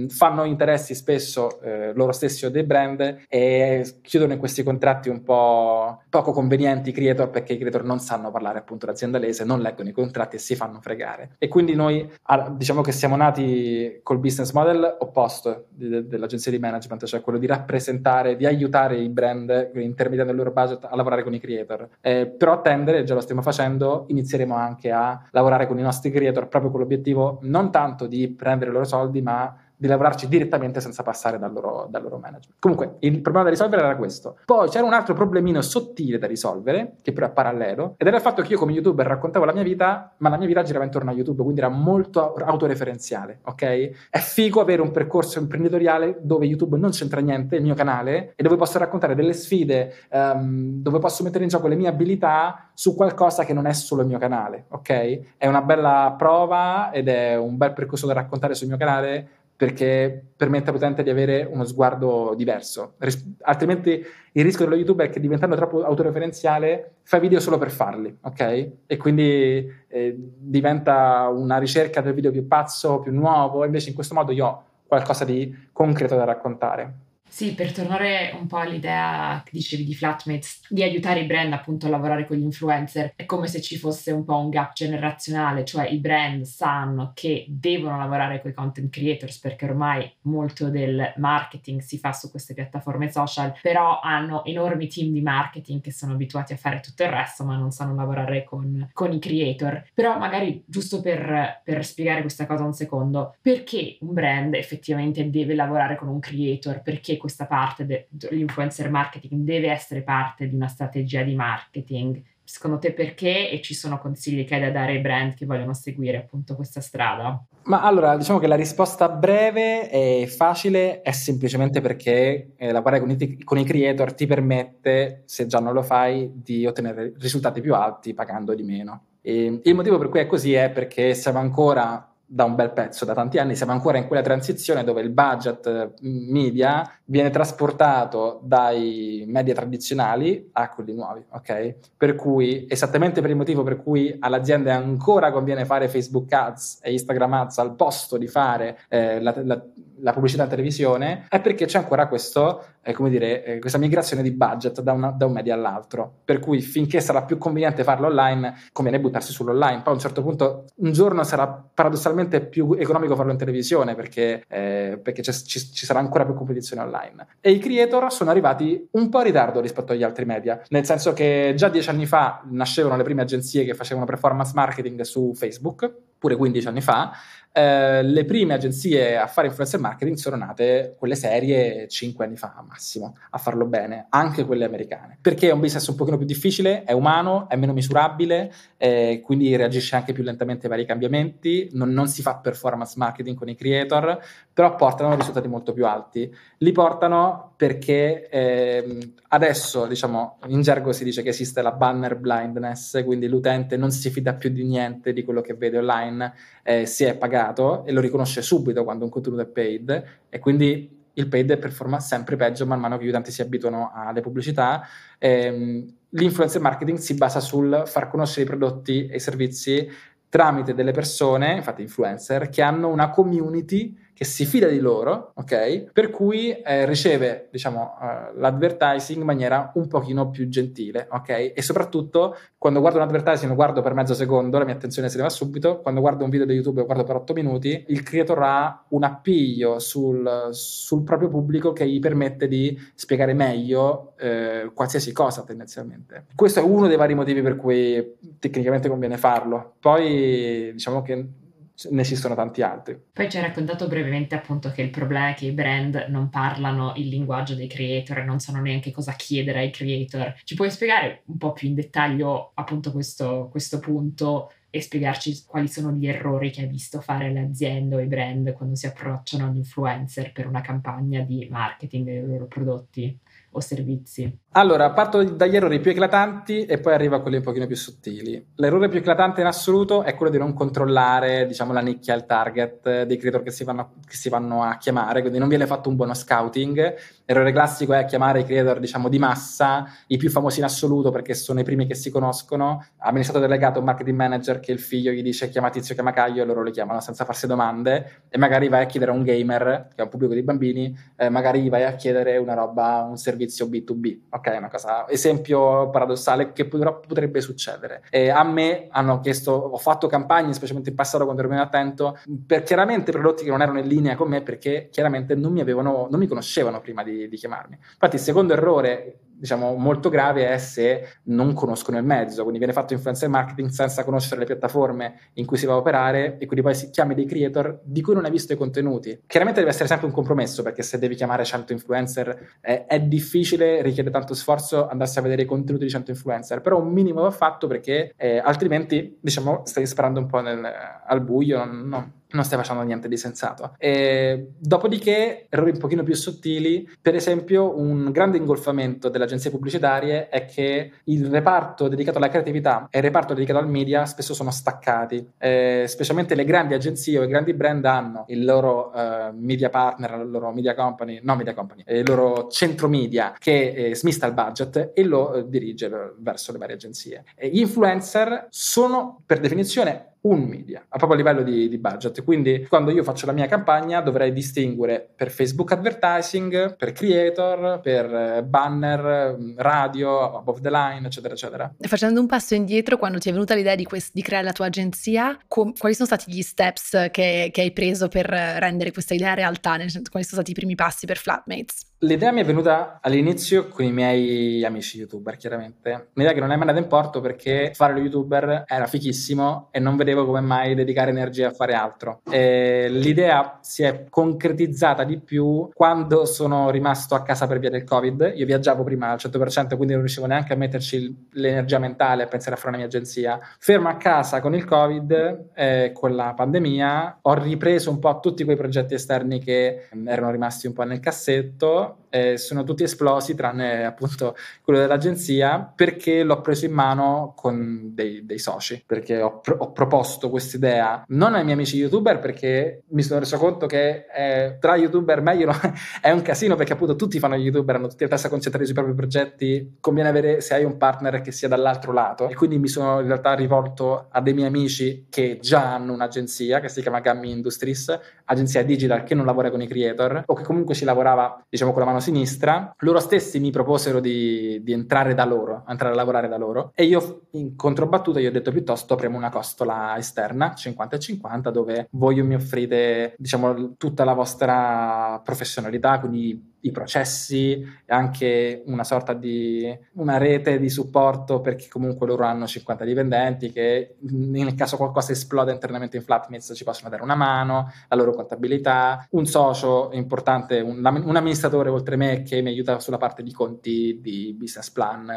fanno interessi spesso loro stessi o dei brand, e chiudono in questi contratti un po' poco convenienti i creator, perché i creator non sanno parlare appunto l'aziendalese, non leggono i contratti e si fanno fregare. E quindi noi diciamo che siamo nati col business model opposto dell'agenzia di management, cioè quello di rappresentare, di aiutare i brand intermediando il loro budget a lavorare con i creator, però tendere, già lo stiamo facendo, inizieremo anche a lavorare con i nostri creator proprio con l'obiettivo non tanto di prendere i loro soldi, ma di lavorarci direttamente senza passare dal loro management. Comunque il problema da risolvere era questo. Poi c'era un altro problemino sottile da risolvere, che però è parallelo, ed era il fatto che io come youtuber raccontavo la mia vita, ma la mia vita girava intorno a YouTube, quindi era molto autoreferenziale, ok? È figo avere un percorso imprenditoriale dove YouTube non c'entra niente, il mio canale, e dove posso raccontare delle sfide, dove posso mettere in gioco le mie abilità su qualcosa che non è solo il mio canale, ok? È una bella prova ed è un bel percorso da raccontare sul mio canale, perché permette all'utente di avere uno sguardo diverso. Altrimenti il rischio dello youtuber è che, diventando troppo autoreferenziale, fai video solo per farli, ok? E quindi diventa una ricerca del video più pazzo, più nuovo. Invece in questo modo io ho qualcosa di concreto da raccontare. Sì, per tornare un po' all'idea che dicevi di Flatmates, di aiutare i brand appunto a lavorare con gli influencer, è come se ci fosse un po' un gap generazionale, cioè i brand sanno che devono lavorare con i content creators perché ormai molto del marketing si fa su queste piattaforme social, però hanno enormi team di marketing che sono abituati a fare tutto il resto, ma non sanno lavorare con i creator. Però magari, giusto per spiegare questa cosa un secondo, perché un brand effettivamente deve lavorare con un creator? Perché questa parte dell'influencer marketing deve essere parte di una strategia di marketing? Secondo te perché? E ci sono consigli che hai da dare ai brand che vogliono seguire appunto questa strada? Ma allora, diciamo che la risposta breve e facile è semplicemente perché lavorare con i creator ti permette, se già non lo fai, di ottenere risultati più alti pagando di meno. E il motivo per cui è così è perché siamo ancora, da un bel pezzo, da tanti anni, siamo ancora in quella transizione dove il budget media viene trasportato dai media tradizionali a quelli nuovi, ok? Per cui, esattamente per il motivo per cui all'azienda ancora conviene fare Facebook Ads e Instagram Ads al posto di fare la pubblicità in televisione, è perché c'è ancora questo, questa migrazione di budget da un media all'altro, per cui finché sarà più conveniente farlo online, conviene buttarsi sull'online. Poi a un certo punto, un giorno sarà paradossalmente più economico farlo in televisione, perché ci sarà ancora più competizione online. E i creator sono arrivati un po' in ritardo rispetto agli altri media, nel senso che già 10 anni fa nascevano le prime agenzie che facevano performance marketing su Facebook, pure 15 anni fa. Le prime agenzie a fare influencer marketing sono nate, quelle serie, 5 anni fa massimo, a farlo bene, anche quelle americane, perché è un business un pochino più difficile, è umano, è meno misurabile, quindi reagisce anche più lentamente ai vari cambiamenti, non si fa performance marketing con i creator, però portano risultati molto più alti. Li portano perché adesso, diciamo, in gergo si dice che esiste la banner blindness, quindi l'utente non si fida più di niente di quello che vede online, si è pagato e lo riconosce subito quando un contenuto è paid, e quindi il paid performa sempre peggio man mano che gli utenti si abituano alle pubblicità. L'influencer marketing si basa sul far conoscere i prodotti e i servizi tramite delle persone, infatti influencer, che hanno una community che si fida di loro, ok? Per cui riceve, diciamo, l'advertising in maniera un pochino più gentile, ok? E soprattutto, quando guardo un advertising lo guardo per mezzo secondo, la mia attenzione se ne va subito. Quando guardo un video di YouTube lo guardo per 8 minuti. Il creator ha un appiglio sul proprio pubblico che gli permette di spiegare meglio qualsiasi cosa, tendenzialmente. Questo è uno dei vari motivi per cui tecnicamente conviene farlo. Poi, diciamo che ne esistono tanti altri. Poi ci hai raccontato brevemente appunto che il problema è che i brand non parlano il linguaggio dei creator e non sanno neanche cosa chiedere ai creator. Ci puoi spiegare un po' più in dettaglio appunto questo punto e spiegarci quali sono gli errori che hai visto fare le aziende o i brand quando si approcciano agli influencer per una campagna di marketing dei loro prodotti o servizi? Allora, parto dagli errori più eclatanti e poi arrivo a quelli un pochino più sottili. L'errore più eclatante in assoluto è quello di non controllare, diciamo, la nicchia, il target dei creator che si vanno a chiamare, quindi non viene fatto un buono scouting. L'errore classico è chiamare i creator, diciamo, di massa, i più famosi in assoluto perché sono i primi che si conoscono. Amministratore delegato, marketing manager, che il figlio gli dice chiama Tizio, chiama Caio, e loro li chiamano senza farsi domande, e magari vai a chiedere a un gamer, che è un pubblico di bambini, magari vai a chiedere una roba, un servizio B2B. Ok, una cosa, esempio paradossale che potrebbe succedere. E a me hanno chiesto, ho fatto campagne, specialmente in passato quando ero meno attento, per chiaramente prodotti che non erano in linea con me, perché chiaramente non mi conoscevano prima di chiamarmi. Infatti il secondo errore, diciamo, molto grave è se non conoscono il mezzo, quindi viene fatto influencer marketing senza conoscere le piattaforme in cui si va a operare, e quindi poi si chiama dei creator di cui non hai visto i contenuti. Chiaramente deve essere sempre un compromesso, perché se devi chiamare 100 influencer è difficile, richiede tanto sforzo andarsi a vedere i contenuti di 100 influencer, però un minimo va fatto, perché altrimenti, diciamo, stai sparando un po' al buio, non stai facendo niente di sensato. E dopodiché, errori un pochino più sottili, per esempio un grande ingolfamento delle agenzie pubblicitarie è che il reparto dedicato alla creatività e il reparto dedicato al media spesso sono staccati, specialmente le grandi agenzie o i grandi brand hanno il loro media partner, il loro media company, il loro centro media che smista il budget e lo dirige verso le varie agenzie. E gli influencer sono per definizione un media, a proprio livello di budget, quindi quando io faccio la mia campagna dovrei distinguere per Facebook advertising, per creator, per banner, radio, above the line, eccetera eccetera. Facendo un passo indietro, quando ti è venuta l'idea di creare la tua agenzia, quali sono stati gli steps che hai preso per rendere questa idea realtà? Nel senso, quali sono stati i primi passi per Flatmates? L'idea mi è venuta all'inizio con i miei amici youtuber, chiaramente. Un'idea che non è mai andata in porto perché fare lo youtuber era fichissimo e non vedevo come mai dedicare energia a fare altro. E l'idea si è concretizzata di più quando sono rimasto a casa per via del Covid. Io viaggiavo prima al 100%, quindi non riuscivo neanche a metterci l'energia mentale a pensare a fare una mia agenzia. Fermo a casa con il Covid, con la pandemia, ho ripreso un po' tutti quei progetti esterni che erano rimasti un po' nel cassetto. Sono tutti esplosi tranne appunto quello dell'agenzia, perché l'ho preso in mano con dei soci, perché ho proposto quest'idea non ai miei amici youtuber, perché mi sono reso conto che tra youtuber meglio no, è un casino, perché appunto tutti fanno youtuber, hanno tutti la testa concentrata sui propri progetti, conviene avere, se hai un partner, che sia dall'altro lato, e quindi mi sono in realtà rivolto a dei miei amici che già hanno un'agenzia che si chiama Gummy Industries, agenzia digital che non lavora con i creator o che comunque ci lavorava, diciamo, con la mano sinistra. Loro stessi mi proposero di entrare a lavorare da loro, e io in controbattuta gli ho detto piuttosto apriamo una costola esterna 50-50, dove voi mi offrite, diciamo, tutta la vostra professionalità, quindi i processi, anche una sorta di una rete di supporto, perché comunque loro hanno 50 dipendenti che nel caso qualcosa esploda internamente in Flatmates ci possono dare una mano, la loro contabilità, un socio importante, un amministratore oltre me che mi aiuta sulla parte di conti, di business plan,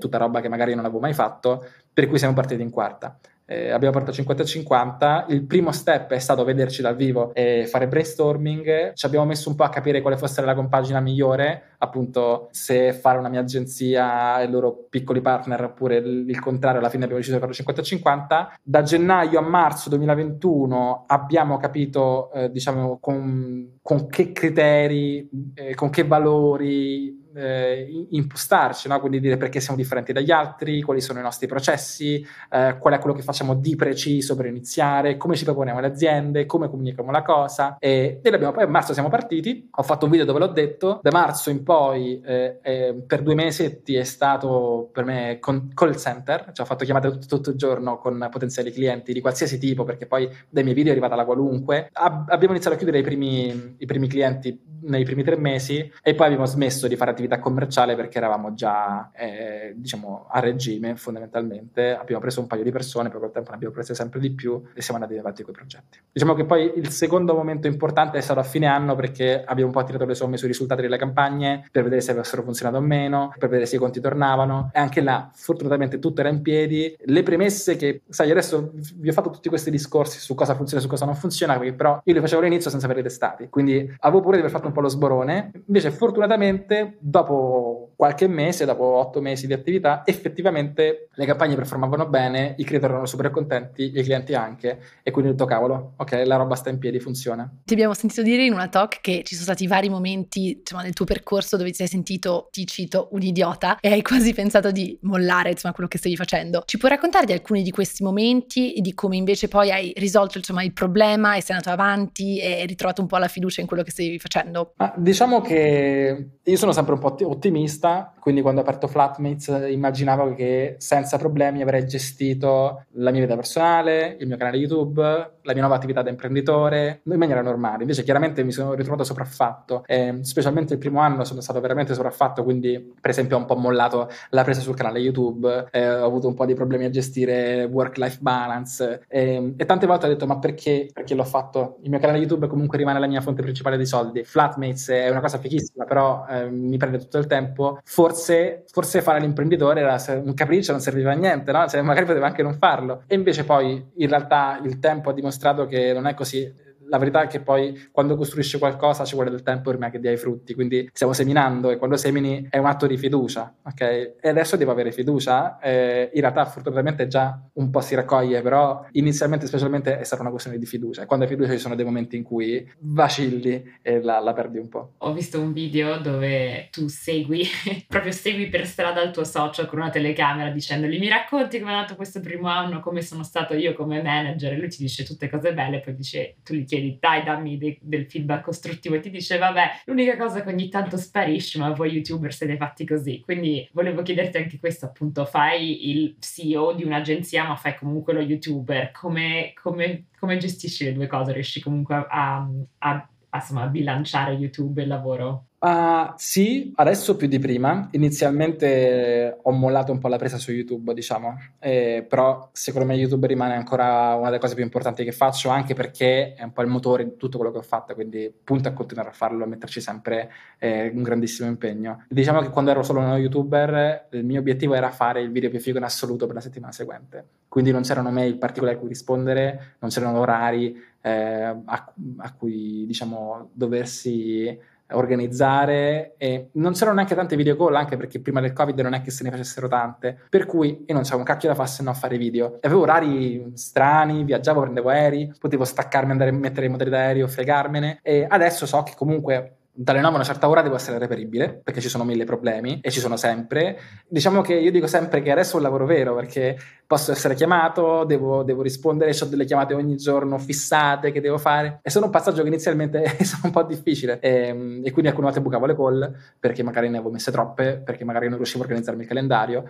tutta roba che magari non avevo mai fatto, per cui siamo partiti in quarta. Abbiamo portato 50-50. Il primo step è stato vederci dal vivo e fare brainstorming. Ci abbiamo messo un po' a capire quale fosse la compagina migliore, appunto se fare una mia agenzia e i loro piccoli partner oppure il contrario. Alla fine abbiamo deciso di fare 50-50. Da gennaio a marzo 2021 abbiamo capito, diciamo, con che criteri, con che valori impostarci, no? Quindi dire perché siamo differenti dagli altri, quali sono i nostri processi, qual è quello che facciamo di preciso per iniziare, come ci proponiamo alle aziende, come comunichiamo la cosa. E l'abbiamo poi a marzo siamo partiti, ho fatto un video dove l'ho detto, da marzo in poi per 2 mesetti è stato per me call center, cioè ho fatto chiamate tutto il giorno con potenziali clienti di qualsiasi tipo, perché poi dai miei video è arrivata la qualunque. Abbiamo iniziato a chiudere i primi clienti nei primi 3 mesi e poi abbiamo smesso di fare attività commerciale perché eravamo già diciamo a regime fondamentalmente, abbiamo preso un paio di persone, poi col tempo ne abbiamo prese sempre di più e siamo andati avanti con i progetti. Diciamo che poi il secondo momento importante è stato a fine anno, perché abbiamo un po' tirato le somme sui risultati delle campagne per vedere se avessero funzionato o meno, per vedere se i conti tornavano, e anche là fortunatamente tutto era in piedi. Le premesse che sai, adesso vi ho fatto tutti questi discorsi su cosa funziona e su cosa non funziona, perché però io li facevo all'inizio senza averli testati, quindi avevo paura di aver fatto un po' lo sborone. Invece fortunatamente dopo qualche mese, dopo 8 mesi di attività, effettivamente le campagne performavano bene, i creator erano super contenti, i clienti anche, e quindi ho detto cavolo, ok, la roba sta in piedi, funziona. Ti abbiamo sentito dire in una talk che ci sono stati vari momenti, insomma, nel tuo percorso dove ti sei sentito, ti cito, un idiota e hai quasi pensato di mollare, insomma, quello che stavi facendo. Ci puoi raccontare di alcuni di questi momenti e di come invece poi hai risolto, insomma, il problema e sei andato avanti e hai ritrovato un po' la fiducia in quello che stavi facendo? Ma diciamo che io sono sempre un po' ottimista, quindi quando ho aperto Flatmates immaginavo che senza problemi avrei gestito la mia vita personale, il mio canale YouTube, la mia nuova attività da imprenditore in maniera normale. Invece chiaramente mi sono ritrovato sopraffatto, specialmente il primo anno sono stato veramente sopraffatto, quindi per esempio ho un po' mollato la presa sul canale YouTube, ho avuto un po' di problemi a gestire work-life balance, e tante volte ho detto ma perché l'ho fatto? Il mio canale YouTube comunque rimane la mia fonte principale di soldi, Flatmates è una cosa fighissima però mi prende tutto il tempo. Forse fare l'imprenditore era un capriccio, non serviva a niente, no? Cioè, magari poteva anche non farlo. E invece poi in realtà il tempo ha dimostrato che non è così. La verità è che poi quando costruisci qualcosa ci vuole del tempo prima che dia i frutti, quindi stiamo seminando e quando semini è un atto di fiducia, ok? E adesso devo avere fiducia, in realtà fortunatamente già un po' si raccoglie, però inizialmente specialmente è stata una questione di fiducia. Quando hai fiducia ci sono dei momenti in cui vacilli e la perdi un po'. Ho visto un video dove tu segui per strada il tuo socio con una telecamera dicendogli mi racconti come è andato questo primo anno, come sono stato io come manager, e lui ti dice tutte cose belle, poi dice, tu gli chiedi dai dammi del feedback costruttivo e ti dice vabbè l'unica cosa che ogni tanto sparisci, ma voi youtuber siete fatti così. Quindi volevo chiederti anche questo, appunto, fai il CEO di un'agenzia ma fai comunque lo youtuber, come gestisci le due cose? Riesci comunque a bilanciare YouTube e il lavoro? Sì, adesso più di prima. Inizialmente ho mollato un po' la presa su YouTube, diciamo, però secondo me YouTube rimane ancora una delle cose più importanti che faccio, anche perché è un po' il motore di tutto quello che ho fatto, quindi punto a continuare a farlo, a metterci sempre un grandissimo impegno. Diciamo che quando ero solo uno YouTuber il mio obiettivo era fare il video più figo in assoluto per la settimana seguente, quindi non c'erano mail particolari a cui rispondere, non c'erano orari a cui, diciamo, doversi organizzare, e non c'erano neanche tante video call, anche perché prima del Covid non è che se ne facessero tante, per cui io non c'avevo un cacchio da fare se no a fare video, avevo orari strani, viaggiavo, prendevo aerei, potevo staccarmi, andare a mettere i motori d'aereo, fregarmene. E adesso so che comunque dalle 9 a una certa ora devo essere reperibile, perché ci sono 1000 problemi e ci sono sempre. Diciamo che io dico sempre che adesso è un lavoro vero, perché posso essere chiamato, devo rispondere, ho delle chiamate ogni giorno fissate che devo fare, è solo un passaggio che inizialmente è un po' difficile, e quindi alcune volte bucavo le call perché magari ne avevo messe troppe, perché magari non riuscivo a organizzarmi il calendario,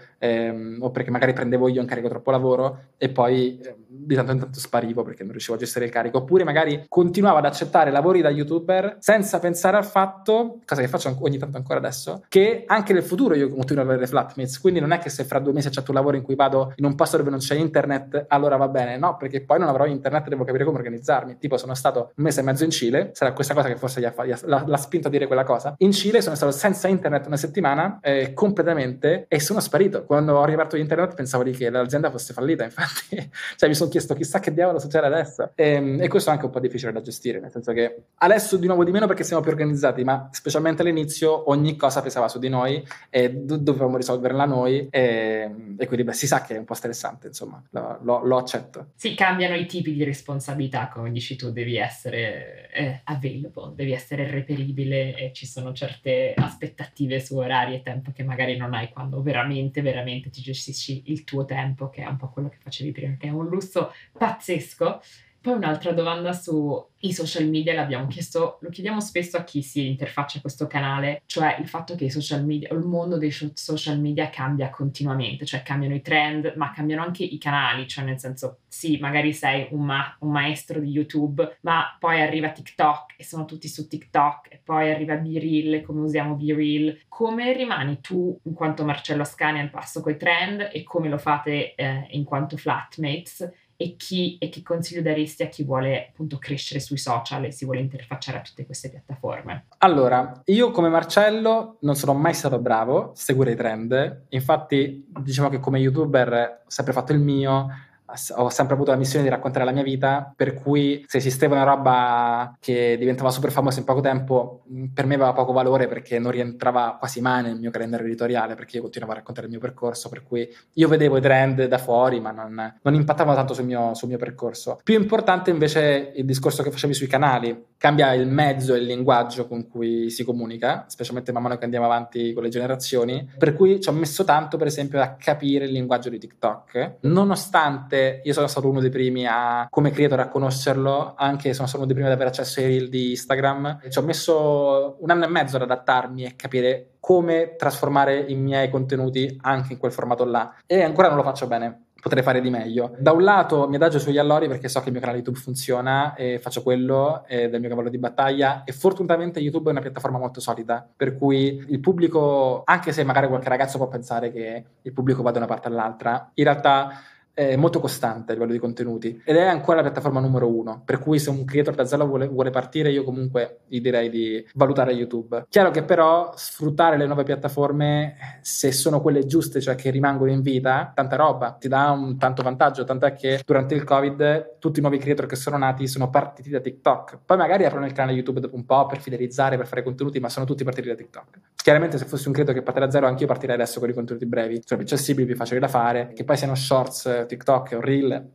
o perché magari prendevo io in carico troppo lavoro e poi di tanto in tanto sparivo perché non riuscivo a gestire il carico, oppure magari continuavo ad accettare lavori da YouTuber senza pensare al fatto, cosa che faccio ogni tanto ancora adesso, che anche nel futuro io continuo ad avere Flatmates, quindi non è che se fra 2 mesi accetto un lavoro in cui vado in un posto dove non c'è internet allora va bene, no, perché poi non avrò internet, devo capire come organizzarmi. Tipo sono stato 1 mese e mezzo in Cile, sarà questa cosa che forse l'ha spinto a dire quella cosa. In Cile sono stato senza internet 1 settimana completamente, e sono sparito. Quando ho riaperto internet pensavo di che l'azienda fosse fallita, infatti cioè mi sono chiesto chissà che diavolo succede adesso, e questo è anche un po' difficile da gestire, nel senso che adesso di nuovo di meno perché siamo più organizzati automatizzati, ma specialmente all'inizio ogni cosa pesava su di noi e dovevamo risolverla noi e quindi si sa che è un po' stressante, insomma, lo accetto. Sì, cambiano i tipi di responsabilità, come dici tu, devi essere available, devi essere reperibile e ci sono certe aspettative su orari e tempo che magari non hai quando veramente ti gestisci il tuo tempo, che è un po' quello che facevi prima, che è un lusso pazzesco. Poi un'altra domanda sui social media, l'abbiamo chiesto, lo chiediamo spesso a chi si interfaccia a questo canale, cioè il fatto che i social media, o il mondo dei social media cambia continuamente, cioè cambiano i trend, ma cambiano anche i canali, cioè nel senso, sì, magari sei un maestro di YouTube, ma poi arriva TikTok e sono tutti su TikTok, e poi arriva BeReal, come usiamo BeReal. Come rimani tu, in quanto Marcello Ascani, al passo coi trend e come lo fate in quanto Flatmates? E che consiglio daresti a chi vuole appunto crescere sui social e si vuole interfacciare a tutte queste piattaforme? Allora, io come Marcello non sono mai stato bravo a seguire i trend, infatti diciamo che come youtuber ho sempre fatto il mio, ho sempre avuto la missione di raccontare la mia vita, per cui se esisteva una roba che diventava super famosa in poco tempo, per me aveva poco valore perché non rientrava quasi mai nel mio calendario editoriale, perché io continuavo a raccontare il mio percorso, per cui io vedevo i trend da fuori ma non impattavano tanto sul mio percorso. Più importante invece il discorso che facevi sui canali, cambia il mezzo e il linguaggio con cui si comunica, specialmente man mano che andiamo avanti con le generazioni, per cui ci ho messo tanto per esempio a capire il linguaggio di TikTok, nonostante io sono stato uno dei primi come creator a conoscerlo, anche sono stato uno dei primi ad avere accesso ai reel di Instagram. Ci ho messo 1 anno e mezzo ad adattarmi e capire come trasformare i miei contenuti anche in quel formato là, e ancora non lo faccio bene, potrei fare di meglio. Da un lato mi adagio sugli allori perché so che il mio canale YouTube funziona e faccio quello del mio cavallo di battaglia, e fortunatamente YouTube è una piattaforma molto solida, per cui il pubblico, anche se magari qualche ragazzo può pensare che il pubblico vada da una parte all'altra, in realtà è molto costante a livello di contenuti ed è ancora la piattaforma numero 1, per cui se un creator da zero vuole partire, io comunque gli direi di valutare YouTube. Chiaro che però sfruttare le nuove piattaforme, se sono quelle giuste, cioè che rimangono in vita, tanta roba, ti dà un tanto vantaggio, tant'è che durante il Covid tutti i nuovi creator che sono nati sono partiti da TikTok, poi magari aprono il canale YouTube dopo un po' per fidelizzare, per fare contenuti, ma sono tutti partiti da TikTok. Chiaramente se fossi un creator che parte da zero, anch'io partirei adesso con i contenuti brevi, sono più accessibili, più facili da fare, che poi siano shorts, TikTok o reel,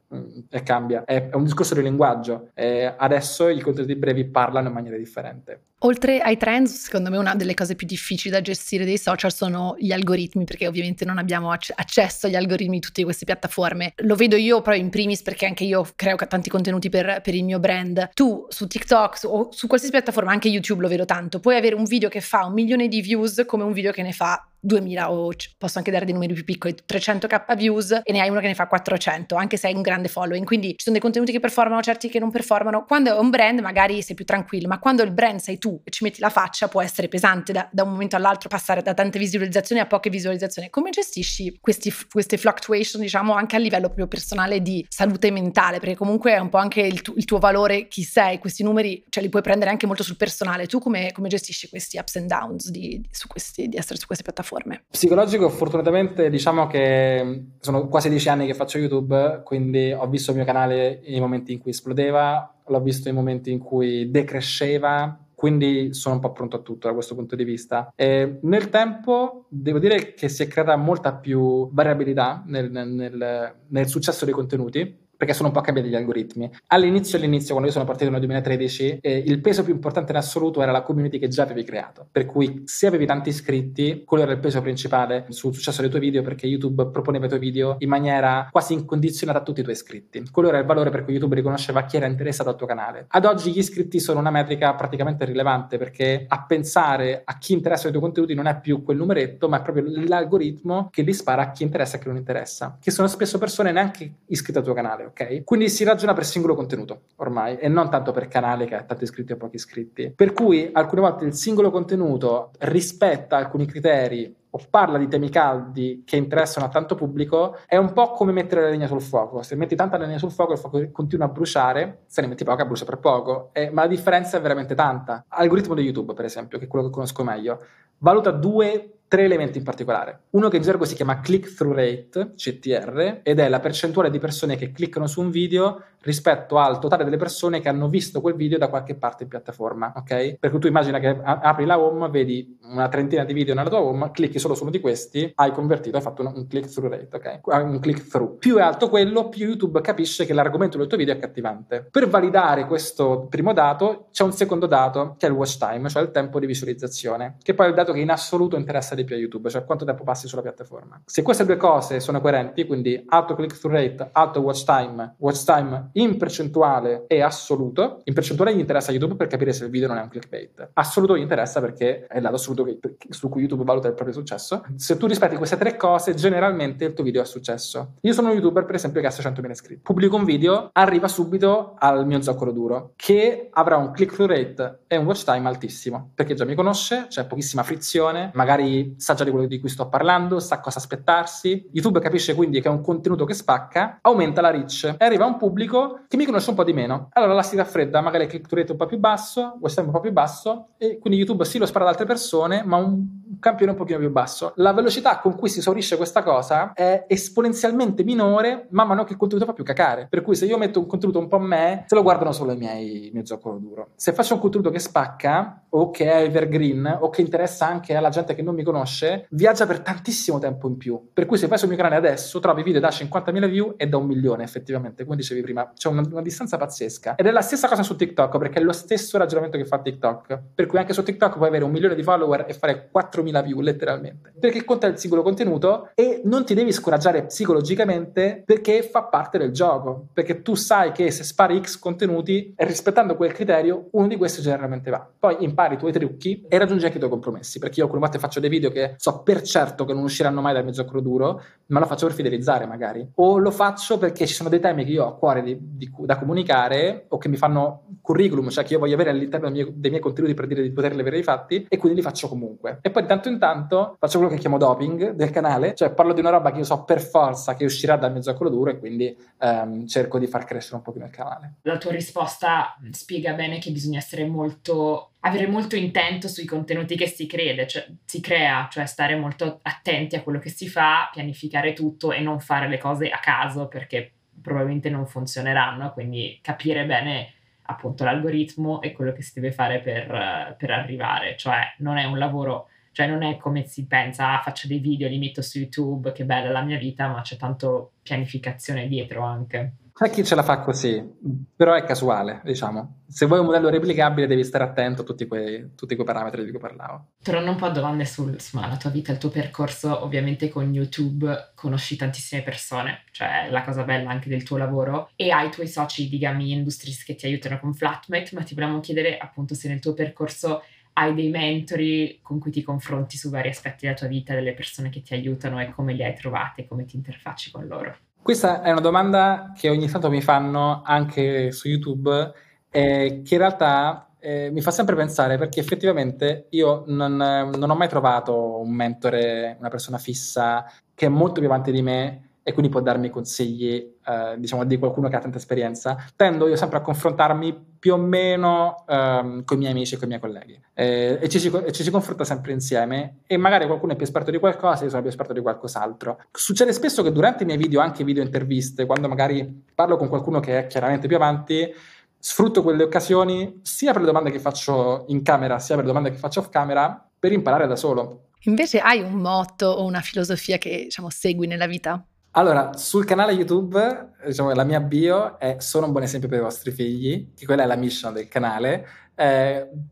e cambia. È un discorso di linguaggio. Adesso i contenuti brevi parlano in maniera differente. Oltre ai trend, secondo me una delle cose più difficili da gestire dei social sono gli algoritmi, perché ovviamente non abbiamo accesso agli algoritmi di tutte queste piattaforme. Lo vedo io proprio in primis perché anche io creo tanti contenuti per il mio brand. Tu su TikTok o su qualsiasi piattaforma, anche YouTube lo vedo tanto, puoi avere un video che fa 1 milione di views come un video che ne fa 2000, o posso anche dare dei numeri più piccoli, 300.000 views, e ne hai uno che ne fa 400, anche se hai un grande following. Quindi ci sono dei contenuti che performano, certi che non performano. Quando è un brand magari sei più tranquillo, ma quando il brand sei tu e ci metti la faccia può essere pesante da un momento all'altro passare da tante visualizzazioni a poche visualizzazioni. Come gestisci queste fluctuation, diciamo, anche a livello proprio personale di salute mentale? Perché comunque è un po' anche il tuo valore, chi sei, questi numeri, cioè li puoi prendere anche molto sul personale. Tu come gestisci questi ups and downs di essere su queste piattaforme? Psicologico, fortunatamente diciamo che sono quasi 10 anni che faccio YouTube, quindi ho visto il mio canale nei momenti in cui esplodeva, l'ho visto nei momenti in cui decresceva, quindi sono un po' pronto a tutto da questo punto di vista. E nel tempo devo dire che si è creata molta più variabilità nel successo dei contenuti, perché sono un po' cambiati gli algoritmi. All'inizio, quando io sono partito nel 2013, il peso più importante in assoluto era la community che già avevi creato, per cui se avevi tanti iscritti, quello era il peso principale sul successo dei tuoi video, perché YouTube proponeva i tuoi video in maniera quasi incondizionata a tutti i tuoi iscritti. Quello era il valore per cui YouTube riconosceva chi era interessato al tuo canale. Ad oggi gli iscritti sono una metrica praticamente irrilevante, perché a pensare a chi interessa i tuoi contenuti non è più quel numeretto, ma è proprio l'algoritmo che li spara a chi interessa e a chi non interessa, che sono spesso persone neanche iscritte al tuo canale. Okay? Quindi si ragiona per singolo contenuto ormai, e non tanto per canale che ha tanti iscritti o pochi iscritti, per cui alcune volte il singolo contenuto rispetta alcuni criteri o parla di temi caldi che interessano a tanto pubblico. È un po' come mettere la legna sul fuoco: se metti tanta legna sul fuoco, il fuoco continua a bruciare, se ne metti poca brucia per poco, ma la differenza è veramente tanta. L'algoritmo di YouTube, per esempio, che è quello che conosco meglio, valuta 2 tre elementi in particolare. Uno che in gergo si chiama click-through rate, CTR, ed è la percentuale di persone che cliccano su un video rispetto al totale delle persone che hanno visto quel video da qualche parte in piattaforma, ok? Perché tu immagina che apri la home, vedi una trentina di video nella tua home, clicchi solo su uno di questi, hai convertito, hai fatto un click-through rate, ok? Un click-through. Più è alto quello, più YouTube capisce che l'argomento del tuo video è accattivante. Per validare questo primo dato c'è un secondo dato, che è il watch time, cioè il tempo di visualizzazione, che poi è il dato che in assoluto interessa di più a YouTube, cioè quanto tempo passi sulla piattaforma. Se queste due cose sono coerenti, quindi alto click-through rate, alto watch time in percentuale e assoluto, in percentuale gli interessa YouTube per capire se il video non è un clickbait, assoluto gli interessa perché è il lato assoluto su cui YouTube valuta il proprio successo. Se tu rispetti queste tre cose, generalmente il tuo video ha successo. Io sono un YouTuber, per esempio, che ha 600.000 iscritti, pubblico un video, arriva subito al mio zoccolo duro, che avrà un click-through rate e un watch time altissimo, perché già mi conosce, c'è pochissima frizione, magari sa già di quello di cui sto parlando, sa cosa aspettarsi. YouTube capisce quindi che è un contenuto che spacca, aumenta la reach e arriva a un pubblico che mi conosce un po' di meno. Allora la si raffredda, magari il click rate un po' più basso, watch time un po' più basso, e quindi YouTube sì lo spara ad altre persone, ma un campione un pochino più basso. La velocità con cui si esaurisce questa cosa è esponenzialmente minore man mano che il contenuto fa più cacare. Per cui se io metto un contenuto un po' a me, se lo guardano solo il mio zoccolo duro. Se faccio un contenuto che spacca, o che è evergreen, o che interessa anche alla gente che non mi conosce, viaggia per tantissimo tempo in più. Per cui se vai sul mio canale adesso trovi video da 50.000 view e da 1 milione effettivamente, come dicevi prima, c'è una distanza pazzesca. Ed è la stessa cosa su TikTok, perché è lo stesso ragionamento che fa TikTok, per cui anche su TikTok puoi avere 1 milione di follower e fare 4.000 view letteralmente, perché conta il singolo contenuto e non ti devi scoraggiare psicologicamente, perché fa parte del gioco, perché tu sai che se spari X contenuti e rispettando quel criterio uno di questi generalmente va. Poi impari i tuoi trucchi e raggiungi anche i tuoi compromessi, perché io alcune volte faccio dei video che so per certo che non usciranno mai dal mio zoccolo duro, ma lo faccio per fidelizzare magari, o lo faccio perché ci sono dei temi che io ho a cuore da comunicare, o che mi fanno curriculum, cioè che io voglio avere all'interno dei miei contenuti per dire di poterli avere i fatti, e quindi li faccio comunque. E poi di tanto in tanto faccio quello che chiamo doping del canale, cioè parlo di una roba che io so per forza che uscirà dal mio zoccolo duro, e quindi cerco di far crescere un pochino il canale. La tua risposta spiega bene che bisogna essere avere molto intento sui contenuti che si crea, cioè stare molto attenti a quello che si fa, pianificare tutto e non fare le cose a caso, perché probabilmente non funzioneranno, quindi capire bene appunto l'algoritmo e quello che si deve fare per arrivare. Cioè non è un lavoro, cioè non è come si pensa, faccio dei video, li metto su YouTube, che bella la mia vita, ma c'è tanto pianificazione dietro anche. C'è chi ce la fa così, però è casuale, diciamo. Se vuoi un modello replicabile devi stare attento a tutti quei parametri di cui parlavo. Tornando un po' a domande sulla tua vita, il tuo percorso, ovviamente con YouTube conosci tantissime persone, cioè la cosa bella anche del tuo lavoro, e hai i tuoi soci di Gummy Industries che ti aiutano con Flatmate, ma ti volevamo chiedere appunto se nel tuo percorso hai dei mentori con cui ti confronti su vari aspetti della tua vita, delle persone che ti aiutano, e come li hai trovate, come ti interfacci con loro. Questa è una domanda che ogni tanto mi fanno anche su YouTube, che in realtà mi fa sempre pensare, perché effettivamente io non ho mai trovato un mentore, una persona fissa che è molto più avanti di me e quindi può darmi consigli, diciamo, di qualcuno che ha tanta esperienza. Tendo io sempre a confrontarmi più o meno con i miei amici e con i miei colleghi, e ci si confronta sempre insieme, e magari qualcuno è più esperto di qualcosa, io sono più esperto di qualcos'altro. Succede spesso che durante i miei video, anche video interviste, quando magari parlo con qualcuno che è chiaramente più avanti, sfrutto quelle occasioni sia per le domande che faccio in camera sia per le domande che faccio off camera per imparare da solo. Invece hai un motto o una filosofia che, diciamo, segui nella vita? Allora, sul canale YouTube, diciamo, la mia bio è "sono un buon esempio per i vostri figli", che quella è la mission del canale.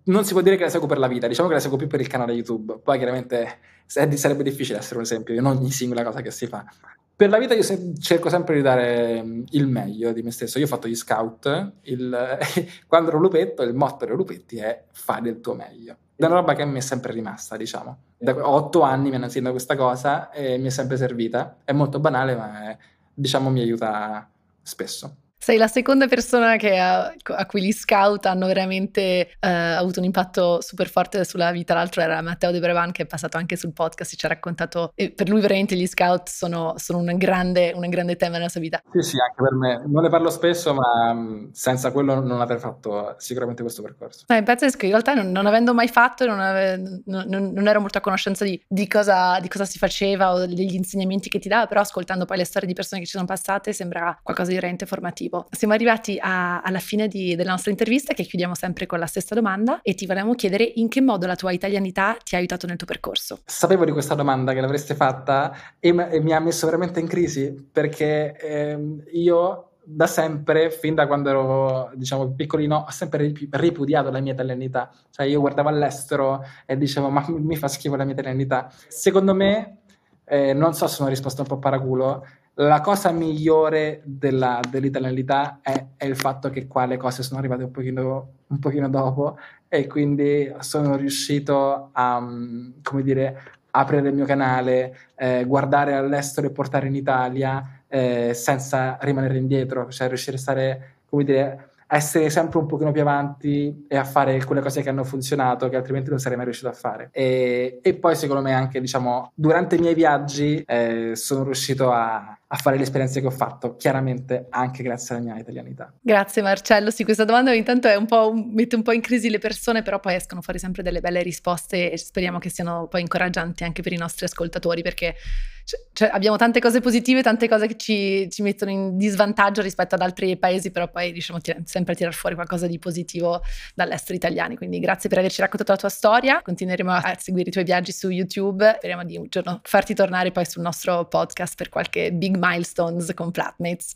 Non si può dire che la seguo per la vita, diciamo che la seguo più per il canale YouTube. Poi chiaramente sarebbe difficile essere un esempio in ogni singola cosa che si fa. Per la vita io cerco sempre di dare il meglio di me stesso. Io ho fatto gli scout, quando ero lupetto, il motto dei lupetti è "fai del tuo meglio". È una roba che mi è sempre rimasta, diciamo. Da 8 anni mi hanno insegnato questa cosa e mi è sempre servita. È molto banale, ma diciamo mi aiuta spesso. Sei la seconda persona che a cui gli scout hanno veramente avuto un impatto super forte sulla vita. L'altro era Matteo De Brevan, che è passato anche sul podcast e ci ha raccontato, e per lui veramente gli scout sono un grande tema nella sua vita. Sì, anche per me. Non ne parlo spesso, ma senza quello non avrei fatto sicuramente questo percorso. È pazzesco, in realtà non avendo mai fatto, non ero molto a conoscenza di cosa si faceva o degli insegnamenti che ti dava, però ascoltando poi le storie di persone che ci sono passate sembra qualcosa di veramente formativo. Siamo arrivati alla fine della nostra intervista, che chiudiamo sempre con la stessa domanda, e ti volevamo chiedere in che modo la tua italianità ti ha aiutato nel tuo percorso. Sapevo di questa domanda, che l'avreste fatta, e mi ha messo veramente in crisi, perché io da sempre, fin da quando ero, diciamo, piccolino, ho sempre ripudiato la mia italianità. Cioè io guardavo all'estero e dicevo, ma mi fa schifo la mia italianità. Secondo me, non so se è una risposta un po' paraculo, la cosa migliore dell'italianità è il fatto che qua le cose sono arrivate un pochino dopo, e quindi sono riuscito a, come dire, aprire il mio canale, guardare all'estero e portare in Italia senza rimanere indietro, cioè riuscire a stare, come dire, a essere sempre un pochino più avanti e a fare quelle cose che hanno funzionato, che altrimenti non sarei mai riuscito a fare. E poi secondo me anche, diciamo, durante i miei viaggi sono riuscito a fare le esperienze che ho fatto, chiaramente anche grazie alla mia italianità. Grazie Marcello, sì, questa domanda ogni tanto è mette un po' in crisi le persone, però poi escono fuori sempre delle belle risposte e speriamo che siano poi incoraggianti anche per i nostri ascoltatori, perché cioè, abbiamo tante cose positive, tante cose che ci mettono in disvantaggio rispetto ad altri paesi, però poi riusciamo sempre a tirar fuori qualcosa di positivo dall'estero italiani. Quindi grazie per averci raccontato la tua storia, continueremo a seguire i tuoi viaggi su YouTube, speriamo di un giorno farti tornare poi sul nostro podcast per qualche big milestones con Flatmates.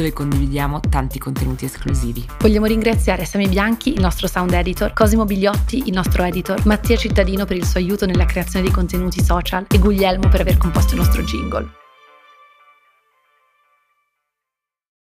dove condividiamo tanti contenuti esclusivi. Vogliamo ringraziare Sami Bianchi, il nostro sound editor, Cosimo Bigliotti, il nostro editor, Mattia Cittadino per il suo aiuto nella creazione dei contenuti social e Guglielmo per aver composto il nostro jingle.